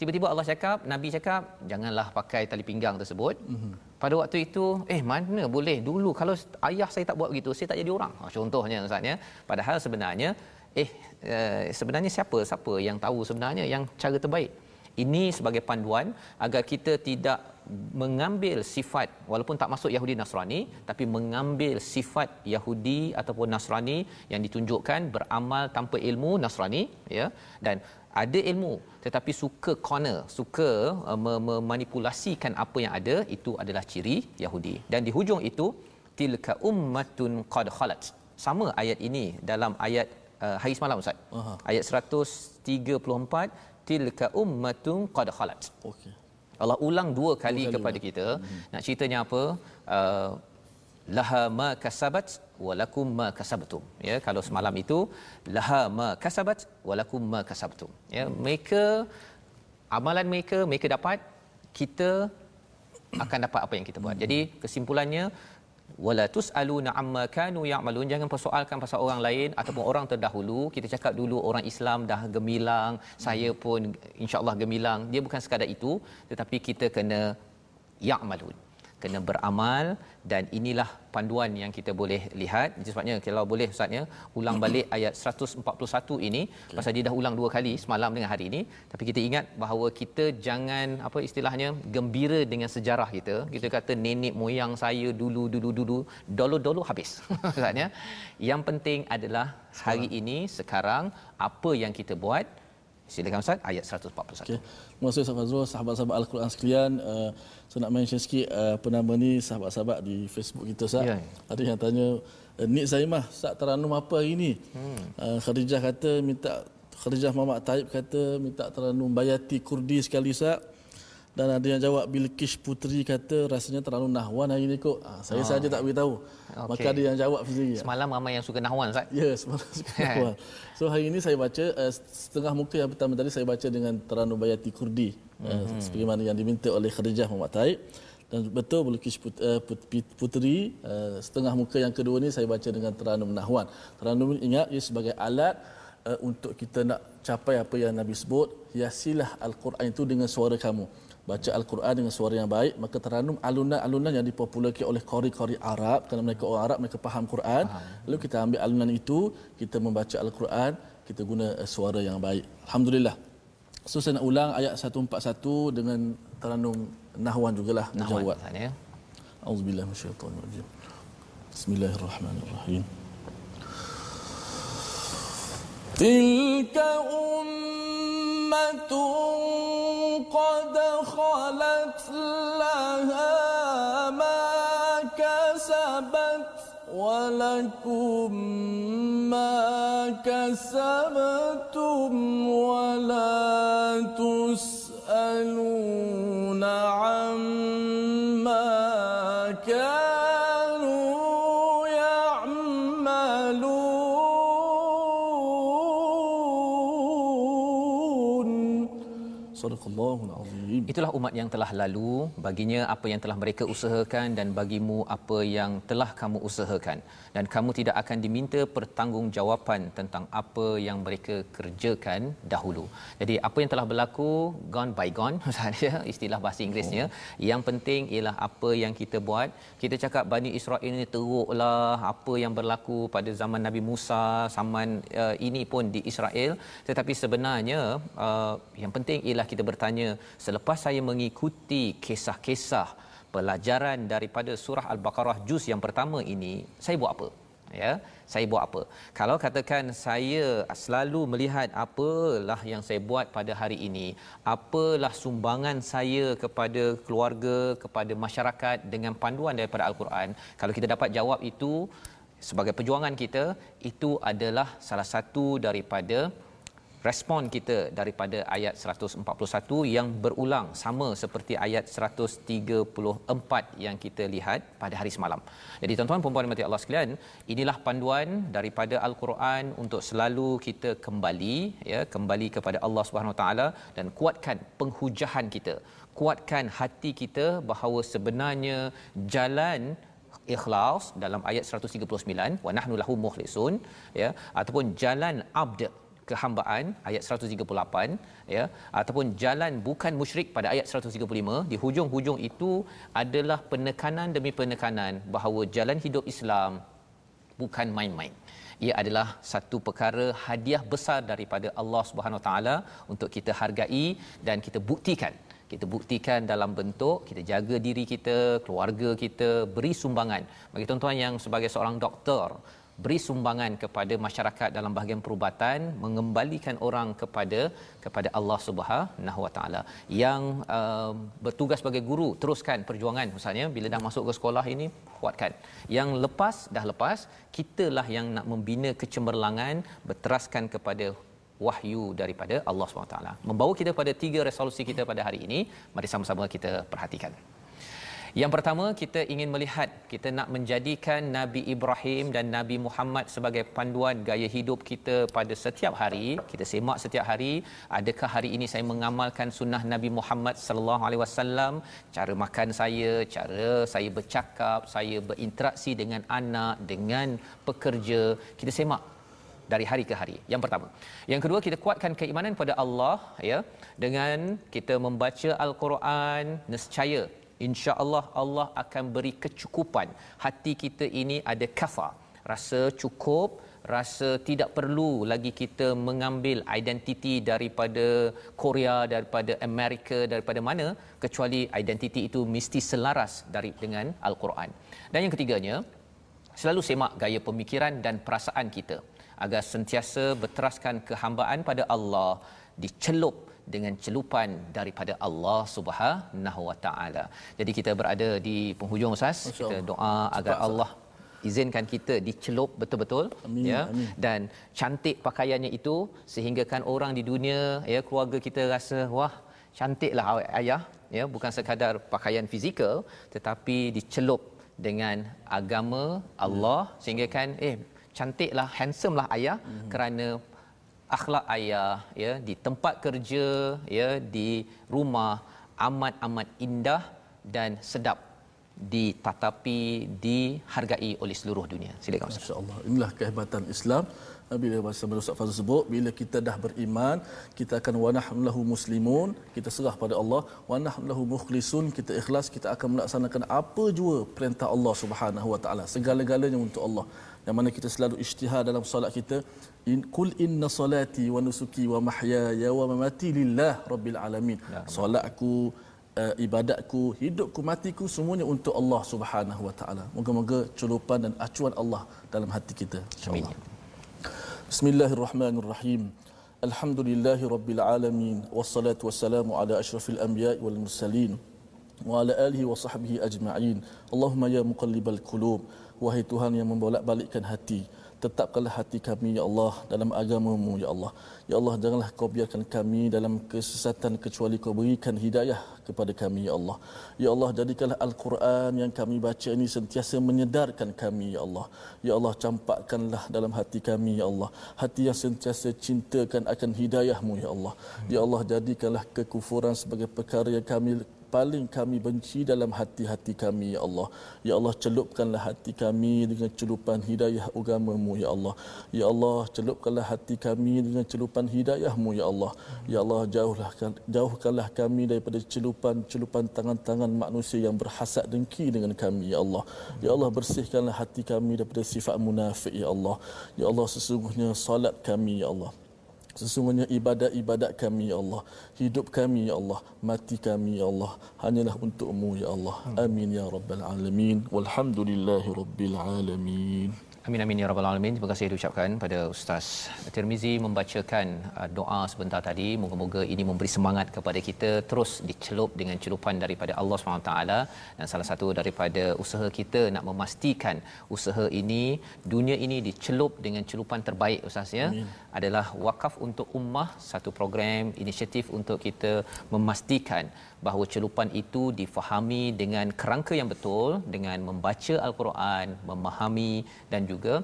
Tiba-tiba Allah cakap, Nabi cakap, janganlah pakai tali pinggang tersebut. Mm-hmm. Pada waktu itu, eh mana boleh, dulu kalau ayah saya tak buat begitu, saya tak jadi orang. Ha, contohnya, ustaz, ya. Padahal sebenarnya, eh, eh sebenarnya siapa siapa yang tahu sebenarnya yang cara terbaik. Ini sebagai panduan agar kita tidak mengambil sifat, walaupun tak masuk Yahudi Nasrani, tapi mengambil sifat Yahudi ataupun Nasrani yang ditunjukkan beramal tanpa ilmu Nasrani, ya, dan ada ilmu tetapi suka corner, suka uh, memanipulasikan apa yang ada. Itu adalah ciri Yahudi. Dan di hujung itu, tilka ummatun qad khalat, sama ayat ini dalam ayat uh, hari semalam, ustaz. Aha. Ayat seratus tiga puluh empat, tilka ummatun qad khalat. Okey, Allah ulang dua kali, dua kali kepada kita. Hmm. Nak ceritanya apa? Uh, laha ma kasabat wa lakum ma kasabtum, ya. Kalau semalam itu laha ma kasabat wa lakum ma kasabtum, ya. Hmm. Mereka, amalan mereka mereka dapat, kita akan dapat apa yang kita buat. Hmm. Jadi kesimpulannya, wala tusaluna amma kanu ya'malun, jangan persoalkan pasal orang lain ataupun orang terdahulu. Kita cakap dulu orang Islam dah gemilang, saya pun insya-Allah gemilang. Dia bukan sekadar itu, tetapi kita kena ya'malun, kena beramal. Dan inilah panduan yang kita boleh lihat. Sebabnya kalau boleh, ustaz, ya, ulang balik ayat seratus empat puluh satu ini, okay. pasal dia dah ulang dua kali semalam dengan hari ini. Tapi kita ingat bahawa kita jangan, apa istilahnya, gembira dengan sejarah kita. Kita kata nenek moyang saya dulu dulu dulu dulu dulu habis. Ustaz, ya. Yang penting adalah hari ini, sekarang, apa yang kita buat. Silakan ustaz, ayat seratus empat puluh satu. Okey. Terima kasih Ustaz Fazrul, sahabat-sahabat Al-Quran sekalian. Uh, saya nak mention sikit uh, apa nama ni, sahabat-sahabat di Facebook kita, ustaz. Yeah. Ada yang tanya, "Nik Saimah, Ustaz Teranum apa hari ni?" Hmm. Uh, Khadijah kata minta Khadijah Mamak Taib kata minta Teranum Bayati Kurdi sekali, ustaz. Dan ada yang jawab Bilqis Puteri kata rasanya Teranum Nahwan hari ni kok. Ha, saya oh. saja tak beritahu. Okay. Maka ada yang jawab sendiri. Semalam ramai yang suka Nahwan, Ustaz. Ya, semalam suka Nahwan. So hari ini saya baca uh, setengah muka yang pertama tadi saya baca dengan Teranum Bayati Kurdi. Mm-hmm. Uh, sebagaimana yang diminta oleh Khadijah Muhammad Taib. Dan betul Bilqis Puteri uh, setengah muka yang kedua ni saya baca dengan Teranum Nahwan. Teranum ingat ia sebagai alat uh, untuk kita nak capai apa yang Nabi sebut, hiasilah al-Quran itu dengan suara kamu. Baca al-Quran dengan suara yang baik, maka teranum alunan-alunan yang dipopularkan oleh qari-qari Arab, kerana mereka orang Arab mereka faham Quran. Faham. Lalu kita ambil alunan itu, kita membaca al-Quran, kita guna uh, suara yang baik. Alhamdulillah. So saya nak ulang ayat seratus empat puluh satu dengan teranum Nahwan jugalah dijawab. Auzubillahi minasyaitonir rajim. Bismillahirrahmanirrahim. Tilka ummatun qad khalat laha ma kasabat wa lakum ma kasabtum wa la tus'aluna amma kanu ya'malun. Itulah umat yang telah lalu, baginya apa yang telah mereka usahakan dan bagimu apa yang telah kamu usahakan, dan kamu tidak akan diminta pertanggungjawaban tentang apa yang mereka kerjakan dahulu. Jadi apa yang telah berlaku gone by gone, maksudnya istilah bahasa Inggerisnya. Yang penting ialah apa yang kita buat. Kita cakap Bani Israil ni teruklah apa yang berlaku pada zaman Nabi Musa, zaman uh, ini pun di Israel, tetapi sebenarnya uh, yang penting ialah kita bertanya, selepas saya mengikuti kisah-kisah pelajaran daripada surah Al-Baqarah juz yang pertama ini, saya buat apa? Ya, saya buat apa? Kalau katakan saya selalu melihat apalah yang saya buat pada hari ini, apalah sumbangan saya kepada keluarga, kepada masyarakat dengan panduan daripada Al-Quran, kalau kita dapat jawab itu sebagai perjuangan kita, itu adalah salah satu daripada respon kita daripada ayat seratus empat puluh satu yang berulang sama seperti ayat seratus tiga puluh empat yang kita lihat pada hari semalam. Jadi tuan-tuan puan-puan mati Allah sekalian, inilah panduan daripada Al-Quran untuk selalu kita kembali ya kembali kepada Allah Subhanahu Wa Taala, dan kuatkan penghujahan kita, kuatkan hati kita bahawa sebenarnya jalan ikhlas dalam ayat seratus tiga puluh sembilan wa nahnu lahu mukhlisun ya, ataupun jalan abd kehambaan ayat seratus tiga puluh lapan ya, ataupun jalan bukan musyrik pada ayat seratus tiga puluh lima, di hujung-hujung itu adalah penekanan demi penekanan bahawa jalan hidup Islam bukan main-main. Ia adalah satu perkara hadiah besar daripada Allah Subhanahu Wa Taala untuk kita hargai dan kita buktikan. Kita buktikan dalam bentuk kita jaga diri kita, keluarga kita, beri sumbangan. Bagi tuan-tuan yang sebagai seorang doktor, beri sumbangan kepada masyarakat dalam bahagian perubatan, mengembalikan orang kepada kepada Allah Subhanahu Wa Taala. Yang uh, bertugas sebagai guru, teruskan perjuangan, misalnya bila dah masuk ke sekolah ini kuatkan. Yang lepas dah lepas, kitalah yang nak membina kecemerlangan berteraskan kepada wahyu daripada Allah Subhanahu Wa Taala. Membawa kita pada tiga resolusi kita pada hari ini, mari sama-sama kita perhatikan. Yang pertama, kita ingin melihat, kita nak menjadikan Nabi Ibrahim dan Nabi Muhammad sebagai panduan gaya hidup kita pada setiap hari. Kita semak setiap hari, adakah hari ini saya mengamalkan sunnah Nabi Muhammad sallallahu alaihi wasallam, cara makan saya, cara saya bercakap, saya berinteraksi dengan anak, dengan pekerja. Kita semak dari hari ke hari. Yang pertama. Yang kedua, kita kuatkan keimanan pada Allah ya, dengan kita membaca Al-Quran, nescaya insya-Allah Allah akan beri kecukupan. Hati kita ini ada kafa, rasa cukup, rasa tidak perlu lagi kita mengambil identiti daripada Korea, daripada Amerika, daripada mana, kecuali identiti itu mesti selaras dari dengan Al-Quran. Dan yang ketiganya, selalu semak gaya pemikiran dan perasaan kita agar sentiasa berteraskan kehambaan pada Allah, dicelup dengan celupan daripada Allah Subhanahu Wa Taala. Jadi kita berada di penghujung Ustaz, kita doa agar Allah izinkan kita dicelup betul-betul. Amin, ya, amin. Dan cantik pakaiannya itu sehinggakan orang di dunia ya, keluarga kita rasa wah cantiklah ayah, ya, bukan sekadar pakaian fizikal tetapi dicelup dengan agama Allah, hmm. sehingga kan eh cantiklah, handsomelah ayah, hmm. kerana akhlak ayah, ya, di tempat kerja, ya, di rumah amat-amat indah dan sedap ditatapi, dihargai oleh seluruh dunia. Silakan Ustaz. Masya-Allah. Inilah kehebatan Islam. Bila bahasa Ustaz Fazrul sebut, bila kita dah beriman, kita akan wa nahnu lahu muslimun, kita serah pada Allah, wa nahnu lahu mukhlisun, kita ikhlas, kita akan melaksanakan apa jua perintah Allah Subhanahu wa taala, segala-galanya untuk Allah. Yang mana kita selalu ijtihad dalam solat kita, in kul inna salati wa nusuki wa mahyaya wa mamati lillah rabbil alamin. Solat aku, Uh, ibadatku, hidupku, matiku semuanya untuk Allah Subhanahu wa taala. Moga-moga celupan dan acuan Allah dalam hati kita, insya-Allah. Bismillahirrahmanirrahim. Alhamdulillahirabbil alamin wassalatu wassalamu ala asyrafil anbiya'i wal mursalin wa ala alihi wa sahbihi ajma'in. Allahumma ya muqallibal qulub, wahai Tuhan yang membolak-balikkan hati, tetapkanlah hati kami ya Allah dalam agama-Mu ya Allah. Ya Allah, janganlah Kau biarkan kami dalam kesesatan kecuali Kau berikan hidayah kepada kami ya Allah. Ya Allah, jadikanlah Al-Quran yang kami baca ini sentiasa menyedarkan kami ya Allah. Ya Allah, campakkanlah dalam hati kami ya Allah, hati yang sentiasa cintakan akan hidayah-Mu ya Allah. Ya Allah, jadikanlah kekufuran sebagai perkara yang kami paling kami benci dalam hati-hati kami ya Allah. Ya Allah, celupkanlah hati kami dengan celupan hidayah agama-Mu ya Allah. Ya Allah, celupkanlah hati kami dengan celupan hidayah-Mu ya Allah. Ya Allah, jauhkan jauhkanlah kami daripada celupan-celupan tangan-tangan manusia yang berhasad dengki dengan kami ya Allah. Ya Allah, bersihkanlah hati kami daripada sifat munafik ya Allah. Ya Allah, sesungguhnya solat kami ya Allah, sesungguhnya ibadat-ibadat kami ya Allah, hidup kami ya Allah, mati kami ya Allah, hanyalah untuk-Mu ya Allah. Amin ya rabbal alamin, walhamdulillahirabbil alamin. Amin amin ya rabbal alamin. Terima kasih diucapkan pada Ustaz Tarmizi membacakan uh, doa sebentar tadi. Moga-moga ini memberi semangat kepada kita terus dicelup dengan celupan daripada Allah Subhanahu taala, dan salah satu daripada usaha kita nak memastikan usaha ini, dunia ini dicelup dengan celupan terbaik Ustaz, ya, amin, adalah Wakaf untuk Ummah, satu program inisiatif untuk kita memastikan bahawa celupan itu difahami dengan kerangka yang betul, dengan membaca Al-Quran, memahami dan juga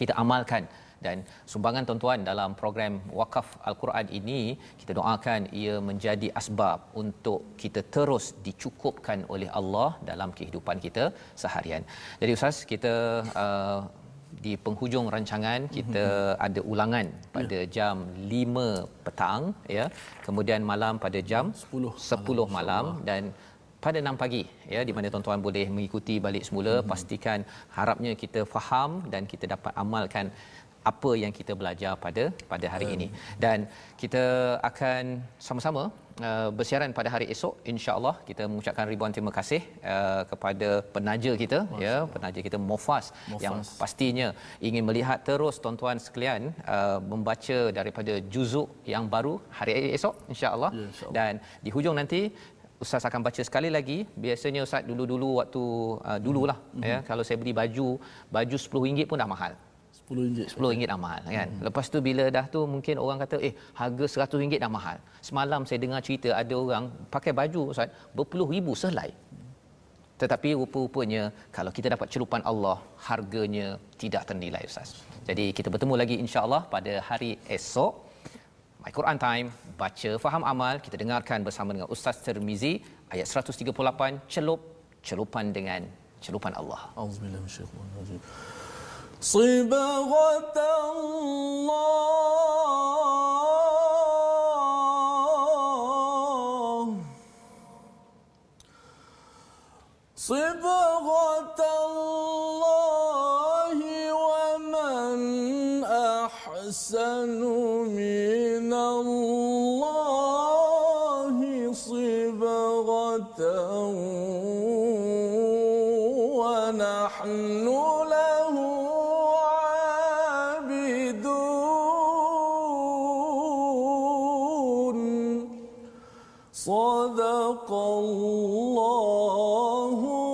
kita amalkan. Dan sumbangan tuan-tuan dalam program Wakaf Al-Quran ini, kita doakan ia menjadi asbab untuk kita terus dicukupkan oleh Allah dalam kehidupan kita seharian. Jadi Ustaz, kita uh, di penghujung rancangan kita ada ulangan pada ya. jam lima petang, ya, kemudian malam pada jam sepuluh malam, dan pada enam pagi, ya, di mana tuan-tuan boleh mengikuti balik semula. Mm-hmm. Pastikan harapnya kita faham dan kita dapat amalkan apa yang kita belajar pada pada hari um. ini, dan kita akan sama-sama uh, bersiaran pada hari esok insya-Allah. Kita mengucapkan ribuan terima kasih uh, kepada penaja kita, Mas, ya, penaja kita Mofas, Mofas yang pastinya ingin melihat terus tuan-tuan sekalian uh, membaca daripada juzuk yang baru hari esok insya-Allah. Ya, insya dan di hujung nanti Ustaz akan baca sekali lagi. Biasanya Ustaz dulu-dulu waktu uh, dululah, mm-hmm, ya, kalau saya beli baju baju sepuluh ringgit pun dah mahal. sepuluh ringgit dah mahal kan. Hmm. Lepas tu bila dah tu mungkin orang kata eh harga seratus ringgit dah mahal. Semalam saya dengar cerita ada orang pakai baju Ustaz berpuluh ribu selai. Tetapi rupa-rupanya kalau kita dapat celupan Allah, harganya tidak ternilai Ustaz. Jadi kita bertemu lagi insya-Allah pada hari esok. My Quran Time, baca faham amal. Kita dengarkan bersama dengan Ustaz Tarmizi ayat seratus tiga puluh lapan, celup celupan dengan celupan Allah. Auzubillahi minasyaitanir rajim. Sibgatallah, Sibgatallahi wa man ahsanu minallahi sibgatan wa nahnu صدق الله